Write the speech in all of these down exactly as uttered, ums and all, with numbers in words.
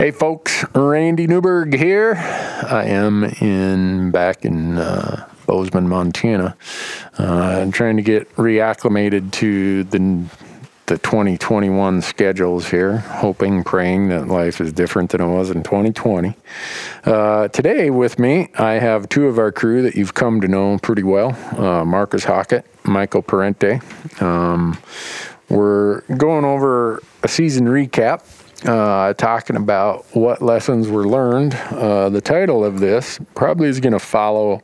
Hey folks, Randy Newberg here. I am in back in uh, Bozeman, Montana. Uh, I'm trying to get reacclimated to the the twenty twenty-one schedules here, hoping, praying that life is different than it was in twenty twenty. Uh, today with me, I have two of our crew that you've come to know pretty well, uh, Marcus Hockett, Michael Parente. Um, we're going over a season recap, uh, talking about what lessons were learned. Uh, the title of this probably is going to follow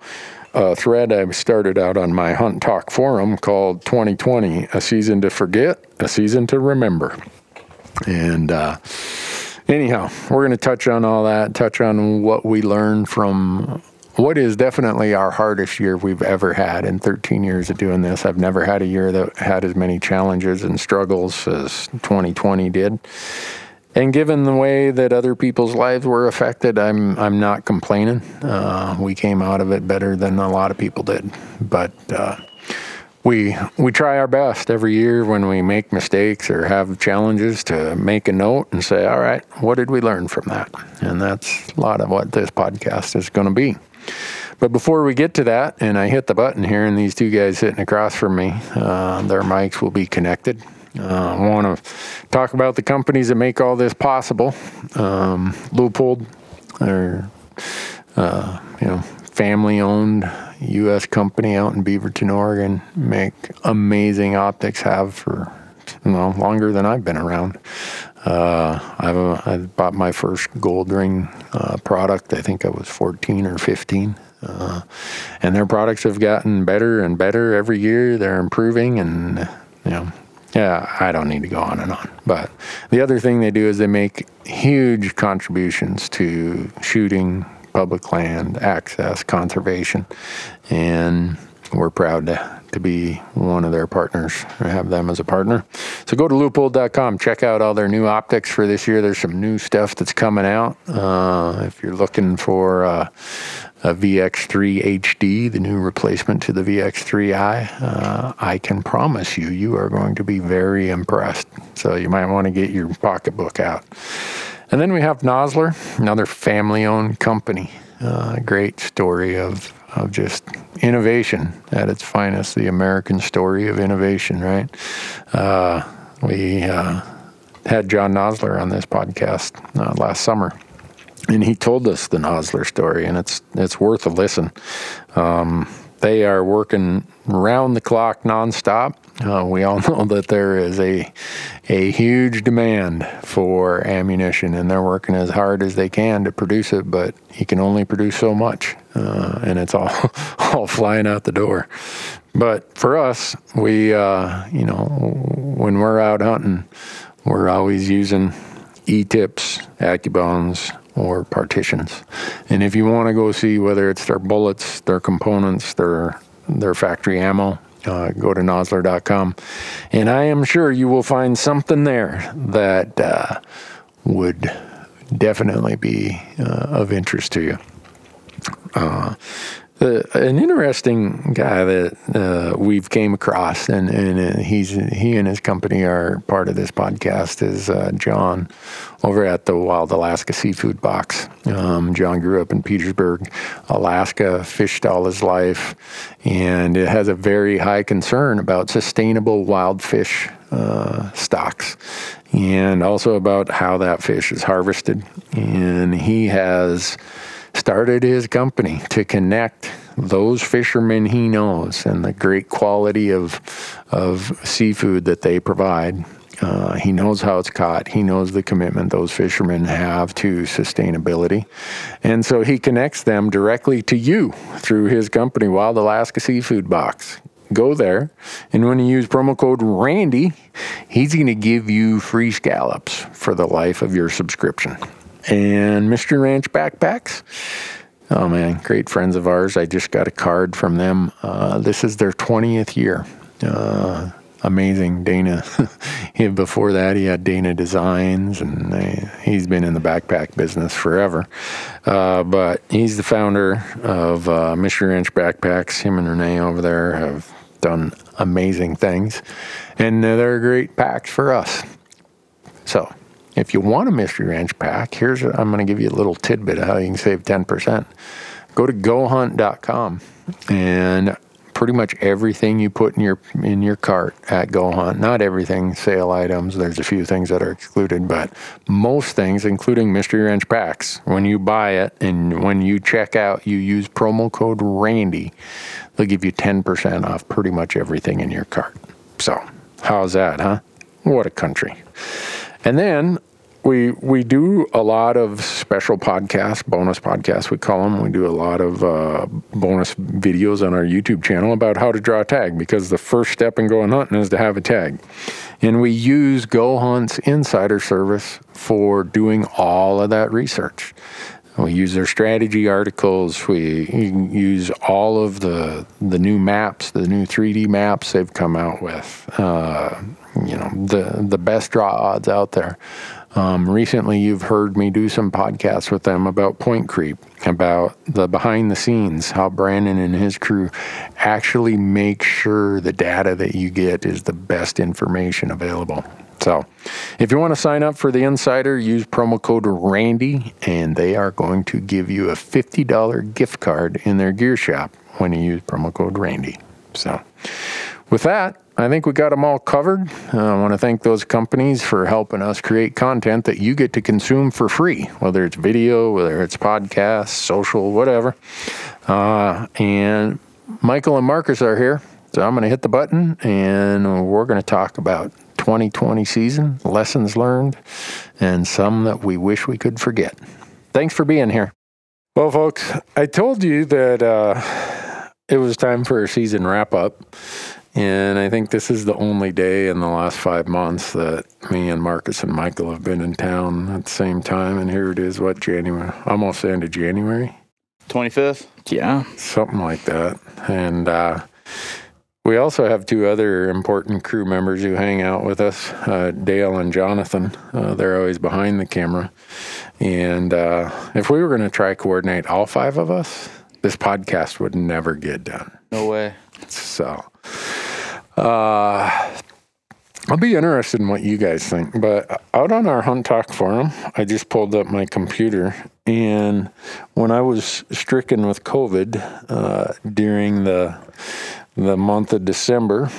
a thread I started out on my Hunt Talk Forum called twenty twenty, A Season to Forget, A Season to Remember. And uh, anyhow, we're going to touch on all that, touch on what we learned from what is definitely our hardest year we've ever had in thirteen years of doing this. I've never had a year that had as many challenges and struggles as twenty twenty did. And given the way that other people's lives were affected, I'm I'm not complaining. Uh, we came out of it better than a lot of people did. But uh, we we try our best every year when we make mistakes or have challenges to make a note and say, all right, what did we learn from that? And that's a lot of what this podcast is going to be. But before we get to that, and I hit the button here, and these two guys sitting across from me, uh, their mics will be connected. Uh, I want to talk about the companies that make all this possible. Um, Leupold, they're uh, you know, family-owned U S company out in Beaverton, Oregon, make amazing optics. Have for you know, longer than I've been around. Uh, I've uh, I bought my first gold ring uh, product. I think I was fourteen or fifteen. Uh, and their products have gotten better and better every year. They're improving, and you know. Yeah, I don't need to go on and on. But the other thing they do is they make huge contributions to shooting, public land, access, conservation. And we're proud to, to be one of their partners, or have them as a partner. So go to leupold dot com. Check out all their new optics for this year. There's some new stuff that's coming out. Uh, if you're looking for uh, a V X three H D, the new replacement to the V X three I, uh, I can promise you, you are going to be very impressed. So you might want to get your pocketbook out. And then we have Nosler, another family-owned company. Uh, great story of, of just innovation at its finest, the American story of innovation, right? Uh, we uh, had John Nosler on this podcast uh, last summer. And he told us the Nosler story, and it's it's worth a listen. Um, they are working round the clock, nonstop. Uh, we all know that there is a a huge demand for ammunition, and they're working as hard as they can to produce it. But you can only produce so much, uh, and it's all all flying out the door. But for us, we uh, you know when we're out hunting, we're always using E-tips, AccuBones, or partitions. And if you want to go see whether it's their bullets, their components, their their factory ammo, uh, go to nosler dot com. And I am sure you will find something there that uh, would definitely be uh, of interest to you. Uh, the, an interesting guy that uh, we've came across, and, and he's he and his company are part of this podcast, is uh, John over at the Wild Alaska Seafood Box. Um, John grew up in Petersburg, Alaska, fished all his life, and it has a very high concern about sustainable wild fish uh, stocks, and also about how that fish is harvested. And he has started his company to connect those fishermen he knows and the great quality of of seafood that they provide. Uh, he knows how it's caught. He knows the commitment those fishermen have to sustainability. And so he connects them directly to you through his company, Wild Alaska Seafood Box. Go there, and when you use promo code Randy, he's going to give you free scallops for the life of your subscription. And Mystery Ranch Backpacks. Oh, man, great friends of ours. I just got a card from them. Uh, this is their twentieth year. Uh, amazing. Dana, before that, he had Dana Designs, and they, he's been in the backpack business forever. Uh, but he's the founder of uh, Mystery Ranch Backpacks. Him and Renee over there have done amazing things, and they're great packs for us. So If you want a Mystery Ranch pack, here's a, I'm going to give you a little tidbit of how you can save ten percent. Go to go hunt dot com, and pretty much everything you put in your in your cart at GoHunt, not everything, sale items, there's a few things that are excluded, but most things, including Mystery Ranch packs, when you buy it and when you check out, you use promo code Randy, they'll give you ten percent off pretty much everything in your cart. So how's that, huh? What a country. And then we we do a lot of special podcasts, bonus podcasts we call them. We do a lot of uh, bonus videos on our YouTube channel about how to draw a tag, because the first step in going hunting is to have a tag. And we use GoHunt's Insider Service for doing all of that research. We use their strategy articles. We use all of the the new maps, the new three D maps they've come out with. Uh, you know, the the best draw odds out there. Um, recently, you've heard me do some podcasts with them about point creep, about the behind the scenes, how Brandon and his crew actually make sure the data that you get is the best information available. So if you want to sign up for the Insider, use promo code Randy, and they are going to give you a fifty dollars gift card in their gear shop when you use promo code Randy. So with that, I think we got them all covered. Uh, I want to thank those companies for helping us create content that you get to consume for free, whether it's video, whether it's podcasts, social, whatever. Uh, and Michael and Marcus are here, so I'm going to hit the button, and we're going to talk about twenty twenty season, lessons learned, and some that we wish we could forget. Thanks for being here. Well, folks, I told you that uh, it was time for a season wrap-up. And I think this is the only day in the last five months that me and Marcus and Michael have been in town at the same time. And here it is, what, January? Almost the end of January? twenty-fifth? Yeah. Something like that. And uh, we also have two other important crew members who hang out with us, uh, Dale and Jonathan. Uh, they're always behind the camera. And uh, if we were going to try coordinate all five of us, this podcast would never get done. No way. So... Uh, I'll be interested in what you guys think, but out on our Hunt Talk Forum, I just pulled up my computer, and when I was stricken with COVID uh, during the the month of December,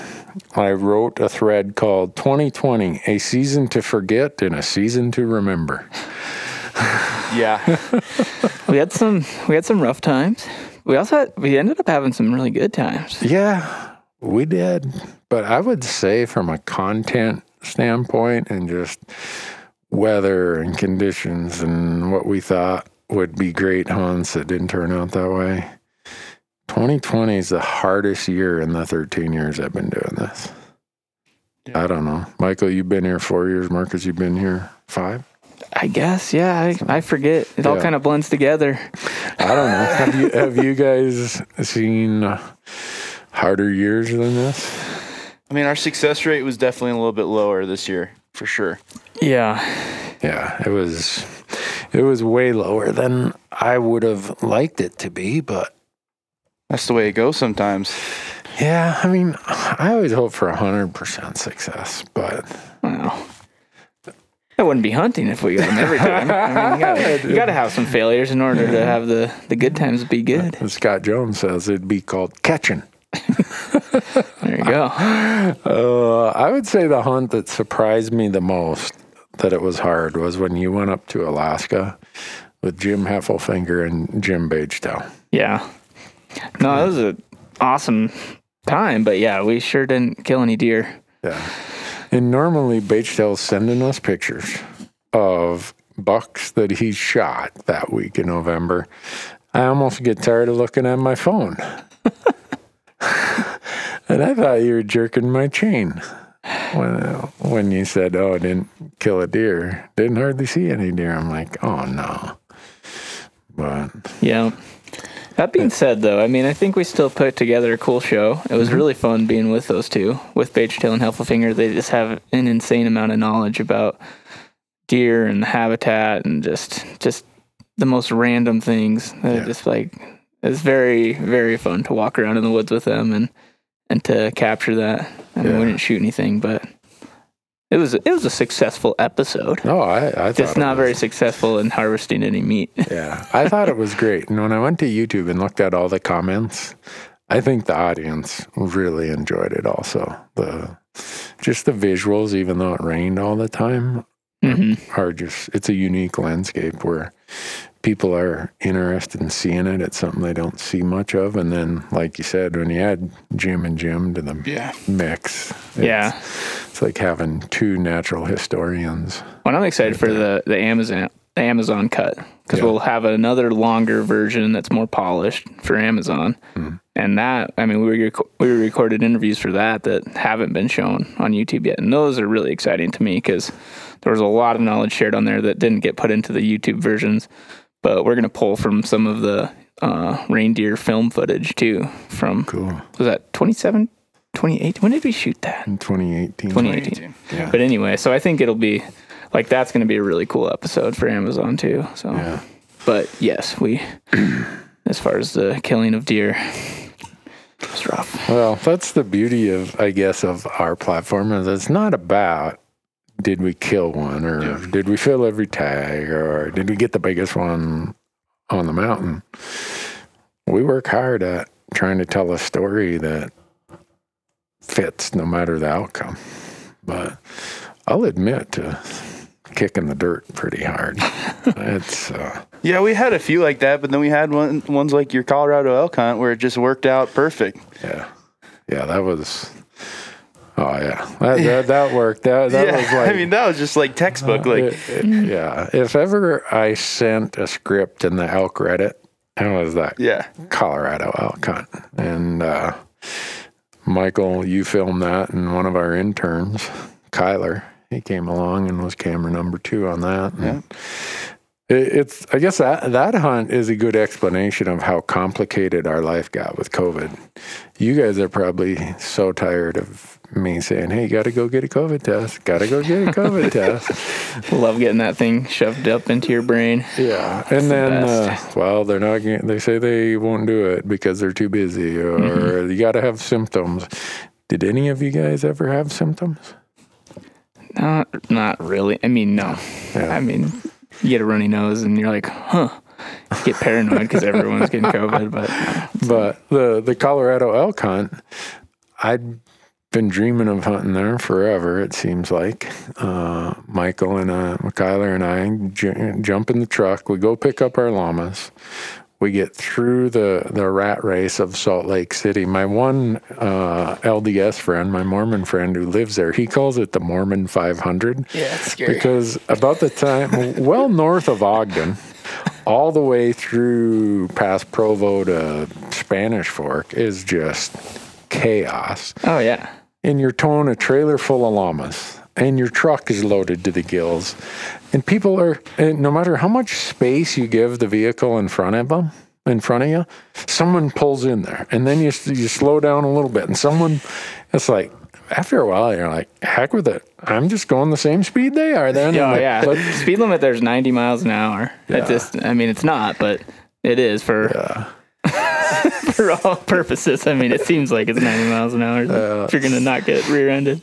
I wrote a thread called twenty twenty, a season to forget and a season to remember. Yeah. we had some we had some rough times. We also had, we ended up having some really good times. Yeah. We did, but I would say from a content standpoint and just weather and conditions and what we thought would be great hunts that didn't turn out that way, twenty twenty is the hardest year in the thirteen years I've been doing this. Yeah. I don't know. Michael, you've been here four years. Marcus, you've been here five? I guess, yeah. I, I forget. It yeah. all kind of blends together. I don't know. have, you, have you guys seen... Uh, harder years than this? I mean, our success rate was definitely a little bit lower this year, for sure. Yeah. Yeah, it was it was way lower than I would have liked it to be, but... That's the way it goes sometimes. Yeah, I mean, I always hope for one hundred percent success, but... Wow. I wouldn't be hunting if we got them every time. I mean, you gotta, you gotta have some failures in order to have the, the good times be good. As Scott Jones says, it'd be called catching. There you go. Uh, I would say the hunt that surprised me the most that it was hard was when you went up to Alaska with Jim Heffelfinger and Jim Bagetow. Yeah. No, that was an awesome time, but yeah, we sure didn't kill any deer. Yeah. And normally Bagetow's sending us pictures of bucks that he shot that week in November. I almost get tired of looking at my phone. And I thought you were jerking my chain when when you said, oh, I didn't kill a deer. Didn't hardly see any deer. I'm like, oh, no. But yeah. That being said, though, I mean, I think we still put together a cool show. It was mm-hmm. really fun being with those two, with Bagetow and Heffelfinger. They just have an insane amount of knowledge about deer and the habitat and just just the most random things. Yeah. Just like, it's very, very fun to walk around in the woods with them and, and to capture that. I mean, yeah. we didn't shoot anything, but It was it was a successful episode. Oh, I, I thought just it not was. Very successful in harvesting any meat. Yeah, I thought it was great. And when I went to YouTube and looked at all the comments, I think the audience really enjoyed it. Also, the just the visuals, even though it rained all the time, mm-hmm. are just it's a unique landscape where people are interested in seeing it. It's something they don't see much of. And then, like you said, when you add Jim and Jim to the yeah. mix, it's, yeah. it's like having two natural historians. Well, I'm excited for the, the Amazon the Amazon cut because yeah. we'll have another longer version that's more polished for Amazon. Mm. And that, I mean, we rec- we recorded interviews for that that haven't been shown on YouTube yet. And those are really exciting to me because there was a lot of knowledge shared on there that didn't get put into the YouTube versions. But we're going to pull from some of the uh, reindeer film footage, too, from, cool. was that twenty-seven, twenty-eight? When did we shoot that? In twenty eighteen. twenty eighteen. Yeah. But anyway, so I think it'll be, like, that's going to be a really cool episode for Amazon, too. So, yeah. But, yes, we, as far as the killing of deer... It's rough. Well, that's the beauty of, I guess, of our platform is it's not about did we kill one or yeah. did we fill every tag or did we get the biggest one on the mountain. We work hard at trying to tell a story that fits no matter the outcome. But I'll admit to kicking the dirt pretty hard. It's uh, yeah, we had a few like that, but then we had one ones like your Colorado elk hunt where it just worked out perfect. Yeah, yeah, that was. Oh yeah, that that, that worked. That that yeah. was like. I mean, that was just like textbook. Uh, like it, it, yeah, if ever I sent a script in the elk Reddit, it was that yeah Colorado elk hunt, and uh, Michael, you filmed that, and one of our interns, Kyler. He came along and was camera number two on that. Yeah. It, it's, I guess that, that hunt is a good explanation of how complicated our life got with COVID. You guys are probably so tired of me saying, hey, you got to go get a COVID test. Got to go get a COVID test. Love getting that thing shoved up into your brain. Yeah. That's and then, the uh, well, they're not, they say they won't do it because they're too busy or mm-hmm. you got to have symptoms. Did any of you guys ever have symptoms? Not, not really. I mean, no. Yeah. I mean, you get a runny nose and you're like, huh. You get paranoid because everyone's getting COVID. But but the, the Colorado elk hunt, I'd been dreaming of hunting there forever, it seems like. Uh, Michael and uh, Kyler and I j- jump in the truck. We go pick up our llamas. We get through the, the rat race of Salt Lake City. My one uh, L D S friend, my Mormon friend who lives there, he calls it the Mormon five hundred. Yeah, it's scary. Because about the time, well north of Ogden, all the way through past Provo to Spanish Fork is just chaos. Oh, yeah. And you're towing a trailer full of llamas. And your truck is loaded to the gills. And people are, and no matter how much space you give the vehicle in front of them, in front of you, someone pulls in there. And then you you slow down a little bit. And someone, it's like, after a while, you're like, heck with it. I'm just going the same speed they are then. Oh, like, yeah. But, speed limit, there's ninety miles an hour. Yeah. It just, I mean, it's not, but it is for... Yeah. For all purposes. I mean, it seems like it's ninety miles an hour. So uh, you're going to not get rear-ended.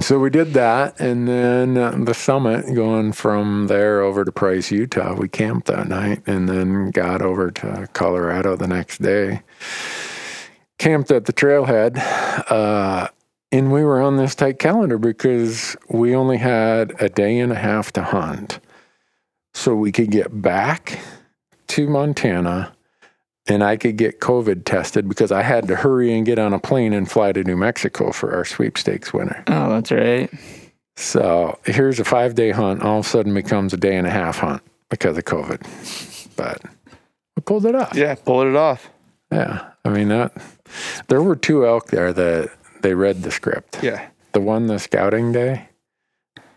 So we did that. And then uh, the summit going from there over to Price, Utah, we camped that night and then got over to Colorado the next day. Camped at the trailhead. Uh, and we were on this tight calendar because we only had a day and a half to hunt. So we could get back to Montana and I could get COVID tested because I had to hurry and get on a plane and fly to New Mexico for our sweepstakes winner. Oh, that's right. So here's a five-day hunt. All of a sudden becomes a day and a half hunt because of COVID. But we pulled it off. Yeah, pulled it off. Yeah. I mean, that, there were two elk there that they read the script. Yeah. The one the scouting day,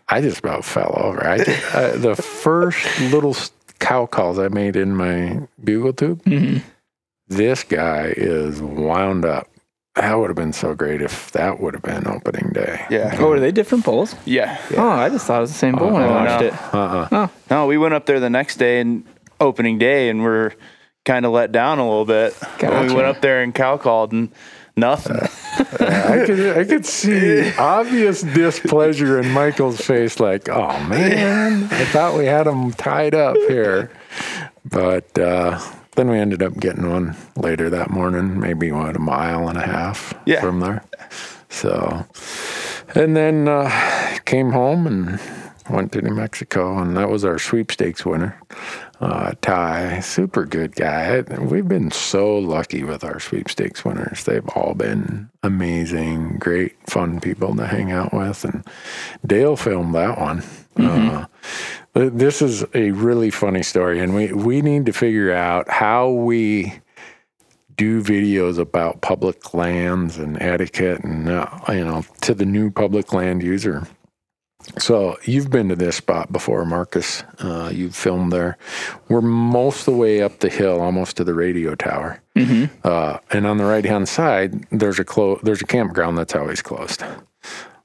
I just about fell over. I, did, I the first little cow calls I made in my bugle tube, mm-hmm. This guy is wound up. That would have been so great if that would have been opening day. Yeah. Oh, are they different bulls? Yeah. yeah. Oh, I just thought it was the same bull uh, when I watched no. it. Uh-uh. Oh. No, we went up there the next day and opening day, and we're kind of let down a little bit. Gotcha. We went up there and cow called, and Nothing. Uh, I could I could see obvious displeasure in Michael's face, like, oh, man, I thought we had him tied up here. But uh, then we ended up getting one later that morning, maybe, what, a mile and a half yeah. from there. So, and then uh, came home and went to New Mexico, and that was our sweepstakes winner. Uh, Ty, super good guy. We've been so lucky with our sweepstakes winners. They've all been amazing, great, fun people to hang out with. And Dale filmed that one. Mm-hmm. Uh, this is a really funny story, and we, we need to figure out how we do videos about public lands and etiquette and, uh, you know, to the new public land user. So you've been to this spot before, Marcus. Uh, you've filmed there. We're most of the way up the hill, almost to the radio tower. Mm-hmm. Uh, and on the right-hand side, there's a clo- there's a campground that's always closed.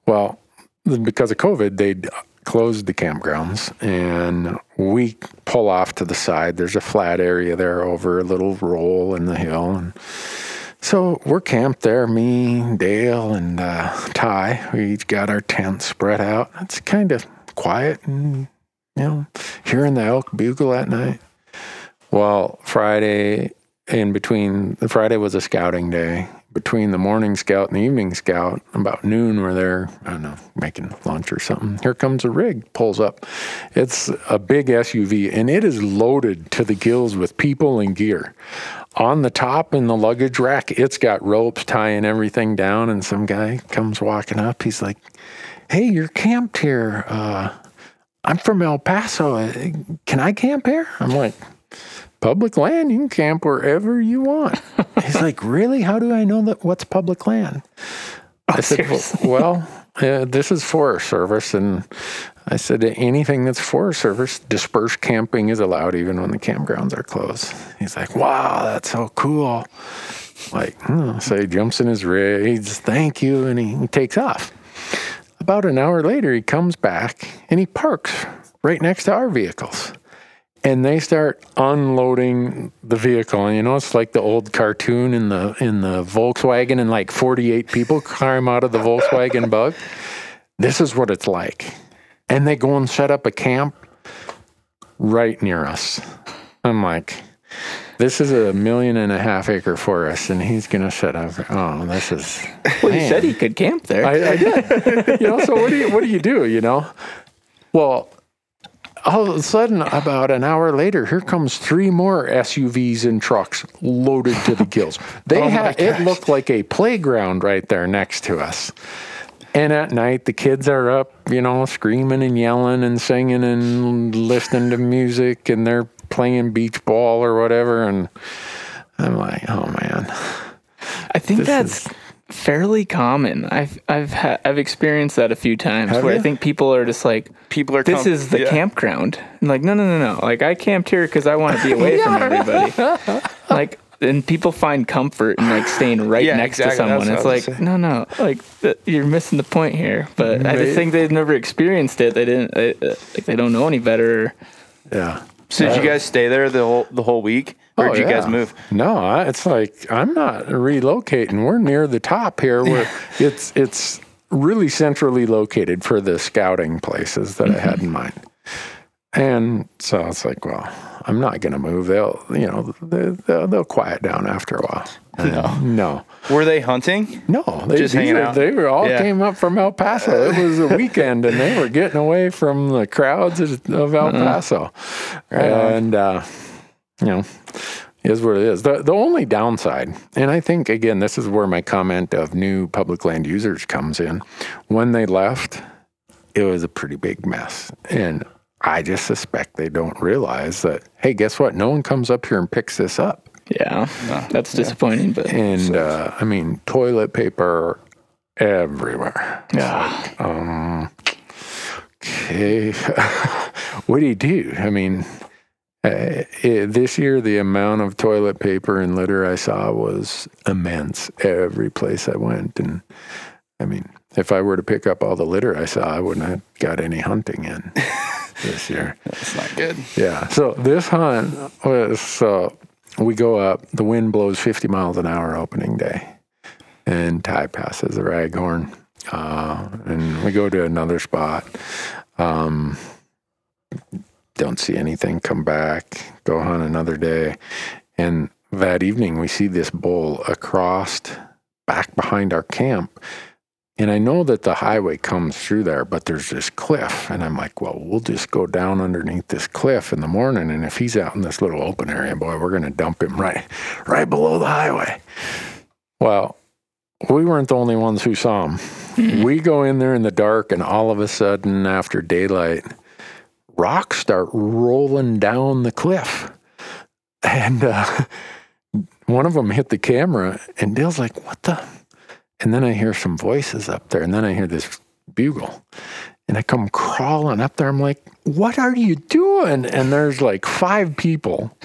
Well, because of COVID, they closed the campgrounds, and we pull off to the side. There's a flat area there over a little roll in the hill, and so we're camped there, me, Dale, and uh, Ty. We each got our tents spread out. It's kind of quiet and, you know, hearing the elk bugle at night. Well, Friday, in between, the Friday was a scouting day. Between the morning scout and the evening scout, about noon, we're there, I don't know, making lunch or something. Here comes a rig, pulls up. It's a big S U V, and it is loaded to the gills with people and gear. On the top in the luggage rack, it's got ropes tying everything down, and some guy comes walking up. He's like, hey, you're camped here. Uh, I'm from El Paso. Can I camp here? I'm like, public land, you can camp wherever you want. He's like, really? How do I know that? What's public land? Oh, I said, well, well uh, this is Forest Service. And I said, anything that's Forest Service, dispersed camping is allowed even when the campgrounds are closed. He's like, wow, that's so cool. Like, hmm. So he jumps in his rig, he says, thank you, and he, he takes off. About an hour later, he comes back, and he parks right next to our vehicles. And they start unloading the vehicle. And, you know, it's like the old cartoon in the in the Volkswagen, and like forty-eight people climb out of the Volkswagen bug. This is what it's like. And they go and set up a camp right near us. I'm like, this is a million and a half acre forest, and he's going to set up. Oh, this is... Well, man. You said he could camp there. I, I did. You know, so what do you, what do you do, you know? Well... All of a sudden, about an hour later, here comes three more S U Vs and trucks loaded to the gills. They oh had it looked like a playground right there next to us. And at night, the kids are up, you know, screaming and yelling and singing and listening to music, and they're playing beach ball or whatever. And I'm like, oh man, I think that's is- fairly common. I've I've ha- I've experienced that a few times. Have where you? I think people are just like, people are. This com- is the yeah. campground. And like, no, no, no, no. Like, I camped here because I want to be away yeah. from everybody. Like, and people find comfort in like staying right yeah, next exactly. to someone. That's it's like, no, no. Like, th- you're missing the point here. But right. I just think they've never experienced it. They didn't. They, uh, like, they don't know any better. Yeah. So did you guys stay there the whole the whole week, or oh, did you yeah. guys move? No, I, it's like I'm not relocating. We're near the top here. We're, it's it's really centrally located for the scouting places that I had in mind. And so it's like, well, I'm not going to move. They'll, you know, they, they'll, they'll quiet down after a while. No, no. Were they hunting? No, they just hanging were, out. They were all yeah. came up from El Paso. It was a weekend, and they were getting away from the crowds of El Paso. Right. And uh, you know, it is what it is. The the only downside, and I think again, this is where my comment of new public land users comes in. When they left, it was a pretty big mess, and I just suspect they don't realize that, hey, guess what? No one comes up here and picks this up. Yeah, no, that's disappointing. Yeah. But and, uh, I mean, toilet paper everywhere. Yeah. Like, um, okay. What do you do? I mean, uh, it, this year, the amount of toilet paper and litter I saw was immense every place I went. And, I mean, if I were to pick up all the litter I saw, I wouldn't have got any hunting in. This year. That's not good. Yeah. So this hunt was, so uh, we go up, the wind blows fifty miles an hour opening day. and Ty passes the raghorn. Uh, and we go to another spot. Um, don't see anything, come back, go hunt another day. And that evening we see this bull across back behind our camp. And I know that the highway comes through there, but there's this cliff. And I'm like, well, we'll just go down underneath this cliff in the morning. And if he's out in this little open area, boy, we're going to dump him right, right below the highway. Well, we weren't the only ones who saw him. Mm-hmm. We go in there in the dark, and all of a sudden after daylight, rocks start rolling down the cliff. And uh, one of them hit the camera, and Dale's like, what the? And then I hear some voices up there, and then I hear this bugle. And I come crawling up there. I'm like, what are you doing? And there's like five people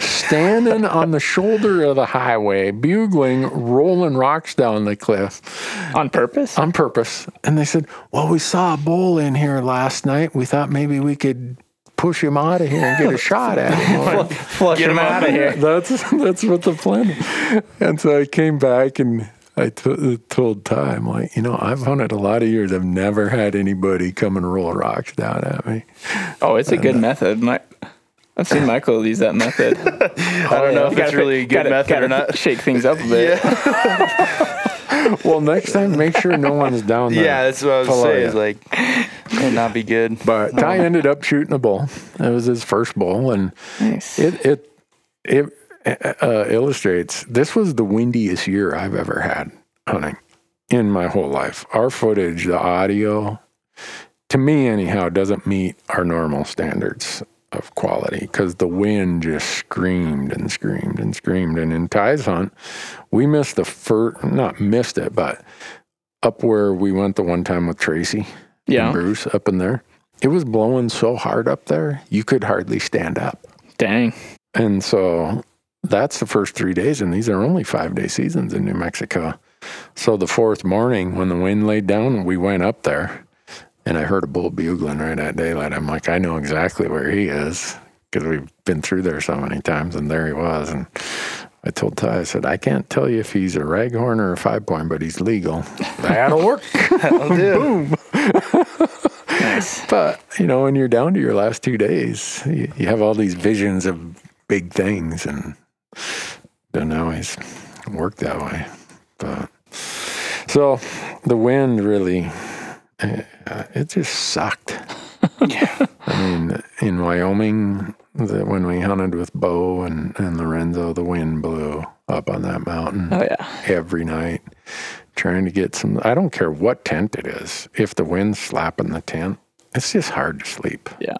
standing on the shoulder of the highway, bugling, rolling rocks down the cliff. On purpose? On purpose. And they said, well, we saw a bull in here last night. We thought maybe we could push him out of here and get a shot at him. Flush him out of here. That's, that's what the plan is. And so I came back and I t- told Ty, I'm like, you know, I've hunted a lot of years. I've never had anybody come and roll rocks down at me. Oh, it's a and, good uh, method. My, I've seen Michael use that method. I don't know if it's really a good method or not. Shake things up a bit. Yeah. Well, next time, make sure no one's down there. Yeah, that's what I was saying. It's like, it'd not be good. But Ty oh. ended up shooting a bull. It was his first bull, and nice. it it it. Uh, illustrates, this was the windiest year I've ever had hunting in my whole life. Our footage, the audio, to me anyhow, doesn't meet our normal standards of quality because the wind just screamed and screamed and screamed. And in Ty's hunt, we missed the first, not missed it, but up where we went the one time with Tracy yeah. and Bruce up in there, it was blowing so hard up there, you could hardly stand up. Dang. And so that's the first three days, and these are only five-day seasons in New Mexico. So the fourth morning, when the wind laid down, we went up there, and I heard a bull bugling right at daylight. I'm like, I know exactly where he is because we've been through there so many times, and there he was. And I told Ty, I said, I can't tell you if he's a raghorn or a five-point, but he's legal. That'll work. That'll do. Boom. Nice. But, you know, when you're down to your last two days, you, you have all these visions of big things, and don't always work that way. But so the wind really, uh, it just sucked. Yeah. I mean, in Wyoming, the, when we hunted with Bo and, and Lorenzo, the wind blew up on that mountain. Oh, yeah. Every night, trying to get some, I don't care what tent it is. If the wind's slapping the tent, it's just hard to sleep. Yeah.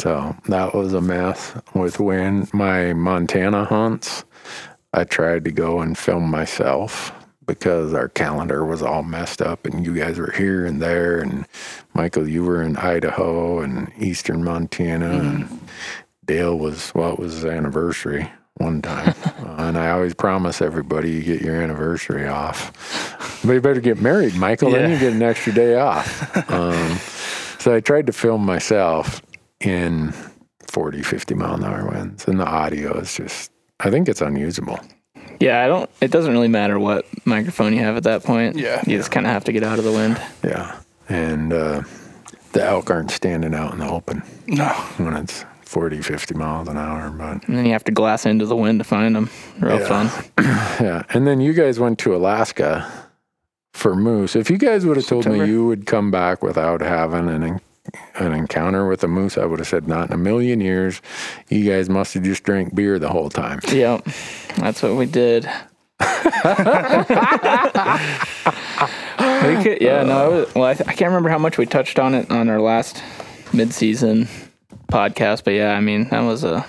So that was a mess with wind. My Montana hunts, I tried to go and film myself because our calendar was all messed up and you guys were here and there. And Michael, you were in Idaho and eastern Montana. Mm-hmm. And Dale was, well, it was his anniversary one time. uh, and I always promise everybody you get your anniversary off. But you better get married, Michael, yeah. Then you get an extra day off. um, so I tried to film myself in forty, fifty mile an hour winds. And the audio is just, I think it's unusable. Yeah, I don't, it doesn't really matter what microphone you have at that point. Yeah. You just kind of have to get out of the wind. Yeah. And uh, the elk aren't standing out in the open. No. When it's forty, fifty miles an hour. But and then you have to glass into the wind to find them. Real yeah. fun. Yeah. And then you guys went to Alaska for moose. If you guys would have told September. me you would come back without having an an encounter with a moose, I would have said not in a million years. You guys must have just drank beer the whole time. Yep, that's what we did. we could, yeah, no. It was, well, I, th- I can't remember how much we touched on it on our last mid-season podcast, but yeah, I mean that was a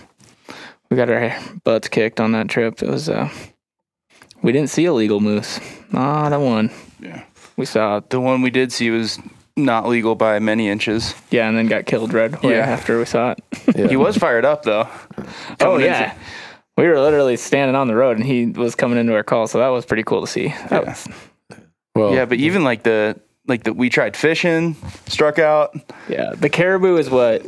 we got our butts kicked on that trip. It was uh we didn't see a legal moose. Not a one. Yeah, we saw the one we did see was not legal by many inches. Yeah, and then got killed right away yeah. after we saw it. Yeah. He was fired up, though. Oh, yeah. Into- we were literally standing on the road, and he was coming into our call, so that was pretty cool to see. That yeah. Was... Well, yeah, but even like the, like the, we tried fishing, struck out. Yeah, the caribou is what,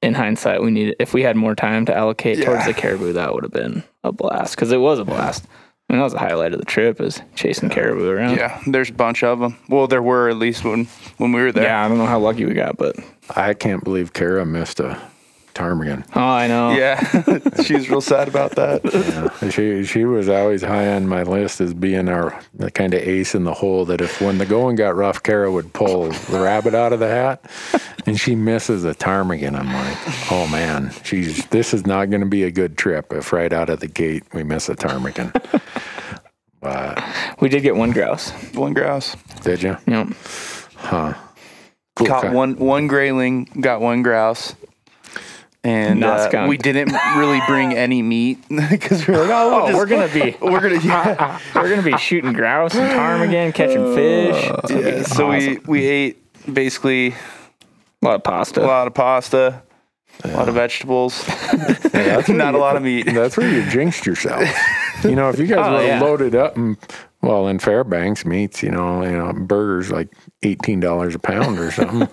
in hindsight, we needed. If we had more time to allocate yeah. towards the caribou, that would have been a blast, because it was a blast. Yeah. And that was the highlight of the trip, is chasing caribou around. Yeah, there's a bunch of them. Well, there were at least when, when we were there. Yeah, I don't know how lucky we got, but... I can't believe Kara missed a ptarmigan. Oh, I know. Yeah, she's real sad about that. Yeah. She she was always high on my list as being our the kind of ace in the hole that if when the going got rough, Kara would pull the rabbit out of the hat, and she misses a ptarmigan. I'm like, oh, man, she's this is not going to be a good trip if right out of the gate we miss a ptarmigan. But we did get one grouse. One grouse. Did you? Yep. Huh. Cool. Caught one, one grayling, got one grouse. And uh, we didn't really bring any meat because we were like, oh, we'll oh just, we're gonna be, we're gonna, yeah. we're gonna be shooting grouse and ptarmigan, catching fish. Uh, yeah. So awesome. we we ate basically a lot of pasta, a lot of pasta, yeah. a lot of vegetables, yeah, that's not you, a lot of meat. That's where you jinxed yourself. You know, if you guys oh, were yeah. loaded up and well, in Fairbanks meats, you know, you know, burgers like eighteen dollars a pound or something.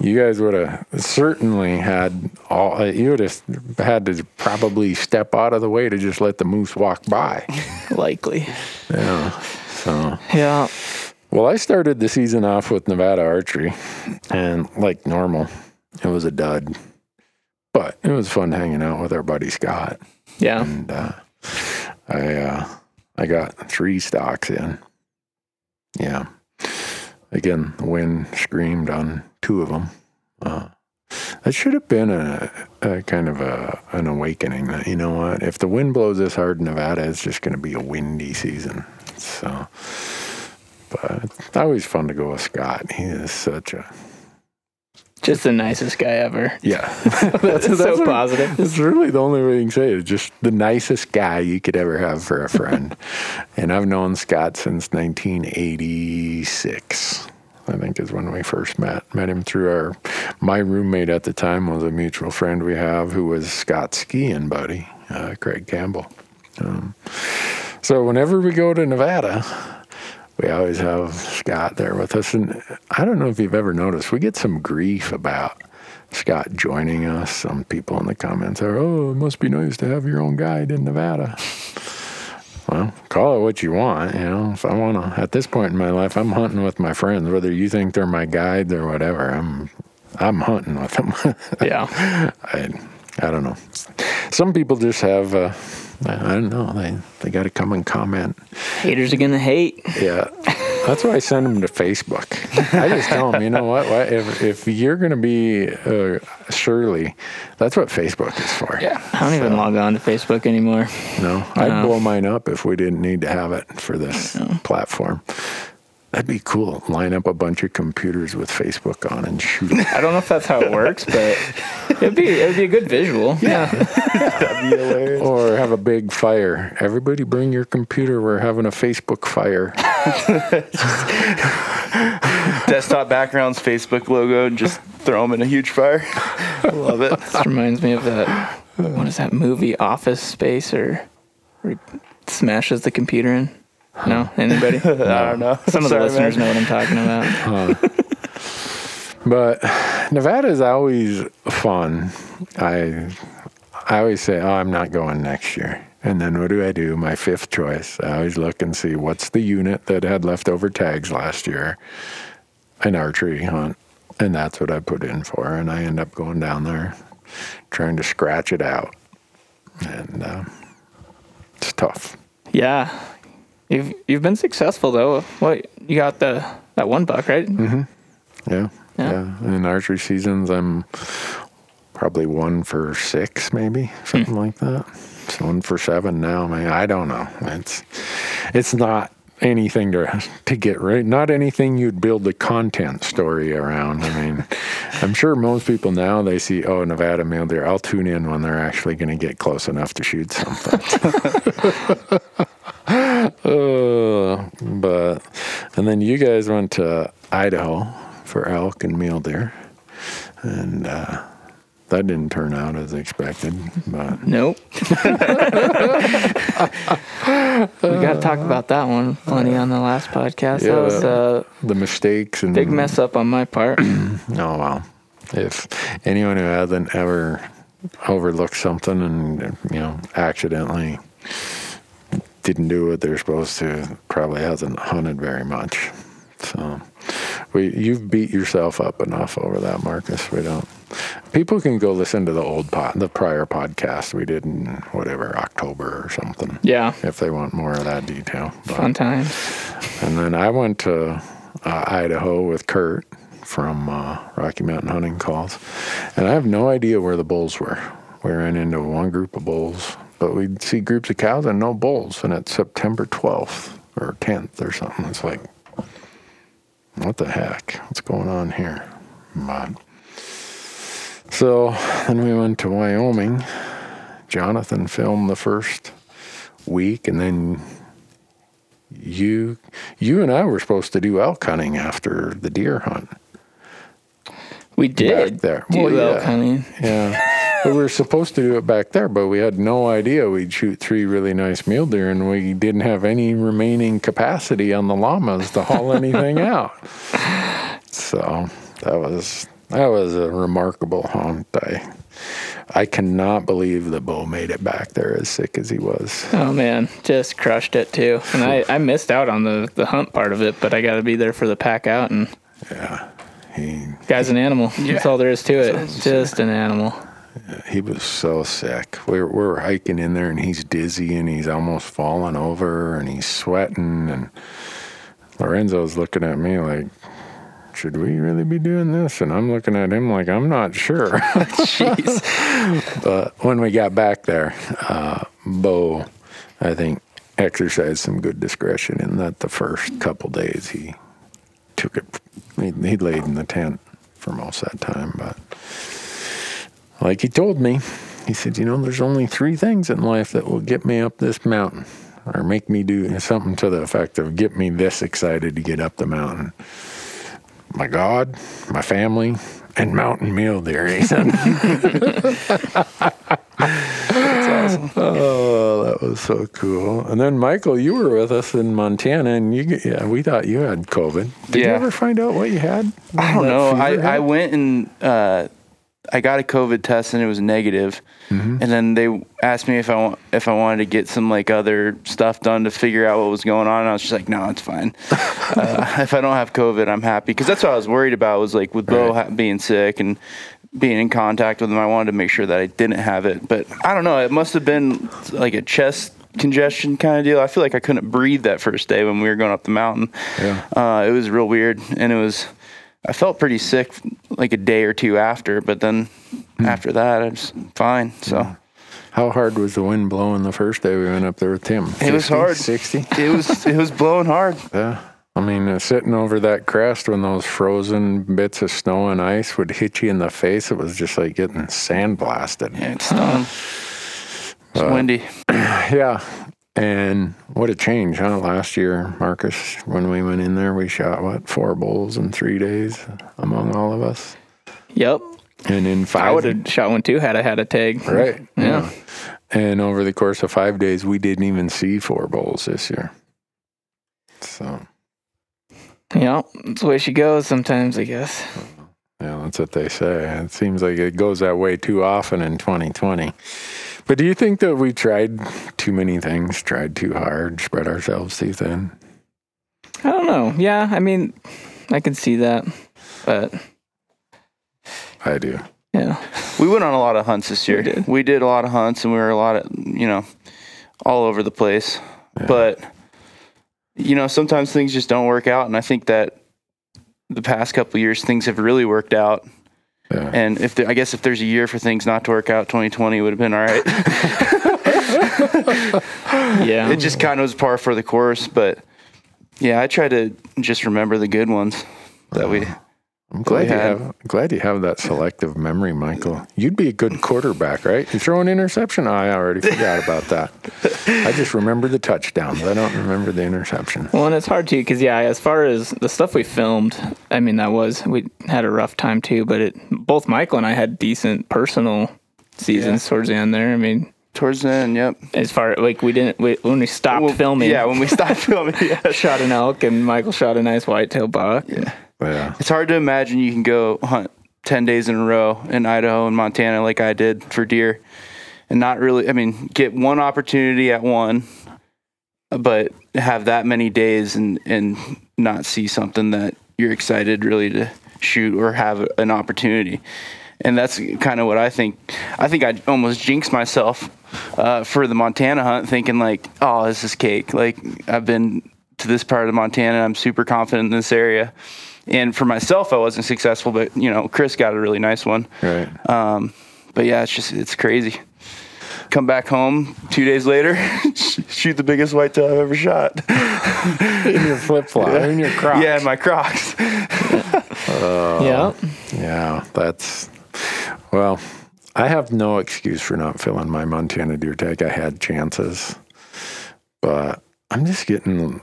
You guys would have certainly had all. You would have had to probably step out of the way to just let the moose walk by. Likely. Yeah. So. Yeah. Well, I started the season off with Nevada archery, and like normal, it was a dud. But it was fun hanging out with our buddy Scott. Yeah. And uh, I. Uh, I got three stocks in. Yeah. Again, the wind screamed on two of them. Uh, that should have been a, a kind of a, an awakening that, you know what, if the wind blows this hard in Nevada, it's just going to be a windy season. So, but it's always fun to go with Scott. He is such a... Just the nicest guy ever. Yeah. that's, that's so that's positive. That's really the only way you can say it. Just the nicest guy you could ever have for a friend. And I've known Scott since nineteen eighty-six, I think is when we first met. Met him through our, my roommate at the time was a mutual friend we have who was Scott's skiing buddy, uh, Craig Campbell. Um, so whenever we go to Nevada... We always have Scott there with us. And I don't know if you've ever noticed, we get some grief about Scott joining us. Some people in the comments are, oh, it must be nice to have your own guide in Nevada. Well, call it what you want. You know, if I want to, at this point in my life, I'm hunting with my friends, whether you think they're my guides or whatever. I'm, I'm hunting with them. Yeah. I, I don't know. Some people just have... Uh, I don't know. They they got to come and comment. Haters are going to hate. Yeah. That's why I send them to Facebook. I just tell them, you know what? Why, if, if you're going to be, uh, surely, that's what Facebook is for. Yeah. I don't so, even log on to Facebook anymore. No. I'd no. blow mine up if we didn't need to have it for this platform. That'd be cool. Line up a bunch of computers with Facebook on and shoot. I don't know if that's how it works, but it'd be it'd be a good visual. Yeah. yeah. That'd be hilarious. Or have a big fire. Everybody bring your computer. We're having a Facebook fire. Desktop backgrounds, Facebook logo, and just throw them in a huge fire. Love it. This reminds me of that. What is that movie, Office Space, or where he smashes the computer in? No? Anybody? No. I don't know. Some of Sorry, the listeners man. know what I'm talking about. Huh. But Nevada is always fun. I I always say, oh, I'm not going next year. And then what do I do? My fifth choice. I always look and see what's the unit that had leftover tags last year, an archery hunt. And that's what I put in for. And I end up going down there trying to scratch it out. And uh, it's tough. Yeah. You've you've been successful though. What you got the that one buck, right? Mm-hmm. Yeah, yeah, yeah. In archery seasons, I'm probably one for six, maybe something mm. like that. It's one for seven now. Man, I don't know. It's it's not anything to to get right. Not anything you'd build a content story around. I mean, I'm sure most people now they see oh Nevada mule deer. I'll tune in when they're actually going to get close enough to shoot something. Uh, but and then you guys went to Idaho for elk and mule deer, and uh, that didn't turn out as expected. But nope, we got to talk about that one plenty on the last podcast. Yeah, that was uh, the mistakes and big mess up on my part. Oh well, if anyone who hasn't ever overlooked something and you know accidentally. didn't do what they're supposed to, probably hasn't hunted very much. So we, you've beat yourself up enough over that, Marcus. We don't. People can go listen to the old pod, the prior podcast we did in whatever October or something. Yeah, if they want more of that detail. But, fun times. And then I went to uh, Idaho with Kurt from uh, Rocky Mountain Hunting Calls, and I have no idea where the bulls were. We ran into one group of bulls, but we'd see groups of cows and no bulls, and it's September twelfth or tenth or something. It's like, what the heck? What's going on here? But, so then we went to Wyoming. Jonathan filmed the first week, and then you you and I were supposed to do elk hunting after the deer hunt. We did back there. Do well, yeah, elk hunting. Yeah. We were supposed to do it back there, but we had no idea we'd shoot three really nice mule deer, and we didn't have any remaining capacity on the llamas to haul anything out. So that was... That was a remarkable hunt. I, I cannot believe that Bo made it back there as sick as he was. Oh, man. Just crushed it, too. And I, I missed out on the, the hunt part of it, but I got to be there for the pack out. And yeah. He, guy's he, an animal. Yeah. That's all there is to it. Sounds just sick. An animal. Yeah, he was so sick. We were, we were hiking in there, and he's dizzy, and he's almost falling over, and he's sweating. And Lorenzo's looking at me like... should we really be doing this? And I'm looking at him like, I'm not sure. Jeez. But when we got back there, uh, Bo, I think, exercised some good discretion in that the first couple days he took it, he, he laid in the tent for most of that time. But like he told me, he said, you know, there's only three things in life that will get me up this mountain or make me do something to the effect of get me this excited to get up the mountain. My God, my family, and mountain mule deer. That's awesome. Oh, that was so cool. And then, Michael, you were with us in Montana, and you yeah, we thought you had COVID. Did yeah. you ever find out what you had? I don't know. I, I went and uh, I got a COVID test, and it was negative. Mm-hmm. And then they asked me if I want, if I wanted to get some like other stuff done to figure out what was going on. And I was just like, no, it's fine. uh, if I don't have COVID, I'm happy, because that's what I was worried about. Was like with Bo right. being sick and being in contact with him, I wanted to make sure that I didn't have it. But I don't know. It must have been like a chest congestion kind of deal. I feel like I couldn't breathe that first day when we were going up the mountain. Yeah. Uh, it was real weird, and it was. I felt pretty sick like a day or two after, but then mm. after that, I was fine. So, yeah. How hard was the wind blowing the first day we went up there with Tim? fifty, it was hard. sixty? It was it was blowing hard. Yeah. I mean, uh, sitting over that crest when those frozen bits of snow and ice would hit you in the face, it was just like getting sandblasted. Yeah, it's snowing. It's windy. Yeah. And what a change, huh? Last year, Marcus, when we went in there, we shot, what, four bulls in three days among all of us? Yep. And in five... I would have shot one, too, had I had a tag. Right. Yeah. yeah. And over the course of five days, we didn't even see four bulls this year. So. Yeah, that's the way she goes sometimes, I guess. Yeah, that's what they say. It seems like it goes that way too often in twenty twenty. But do you think that we tried too many things, tried too hard, spread ourselves too thin? I don't know. Yeah, I mean, I can see that, but... I do. Yeah. We went on a lot of hunts this year. We did. We did a lot of hunts, and we were a lot of, you know, all over the place. Yeah. But, you know, sometimes things just don't work out, and I think that the past couple of years, things have really worked out. Yeah. And if the, I guess if there's a year for things not to work out, twenty twenty would have been all right. Yeah, it just kind of was par for the course. But yeah, I try to just remember the good ones that uh, we. I'm glad we you had. have. Glad you have that selective memory, Michael. You'd be a good quarterback, right? You throw an interception. Oh, I already forgot about that. I just remember the touchdowns. I don't remember the interception. Well, and it's hard too, because yeah, as far as the stuff we filmed, I mean, that was we had a rough time too. But it, both Michael and I had decent personal seasons yeah. towards the end there. I mean. Towards the end, yep. As far like we didn't we, when we stopped well, filming. Yeah, when we stopped filming, yeah. Shot an elk, and Michael shot a nice whitetail buck. Yeah. yeah, it's hard to imagine you can go hunt ten days in a row in Idaho and Montana like I did for deer, and not really. I mean, get one opportunity at one, But have that many days and, and not see something that you're excited really to shoot or have an opportunity. And that's kind of what I think. I think I almost jinxed myself uh, for the Montana hunt, thinking like, oh, this is cake. Like, I've been to this part of Montana. I'm super confident in this area. And for myself, I wasn't successful, but, you know, Chris got a really nice one. Right. Um, but, yeah, it's just, it's crazy. Come back home two days later, shoot the biggest whitetail I've ever shot. In your flip-flop, yeah. In your Crocs. Yeah, in my Crocs. uh, yeah. Yeah, that's... Well, I have no excuse for not filling my Montana deer tag. I had chances, but I'm just getting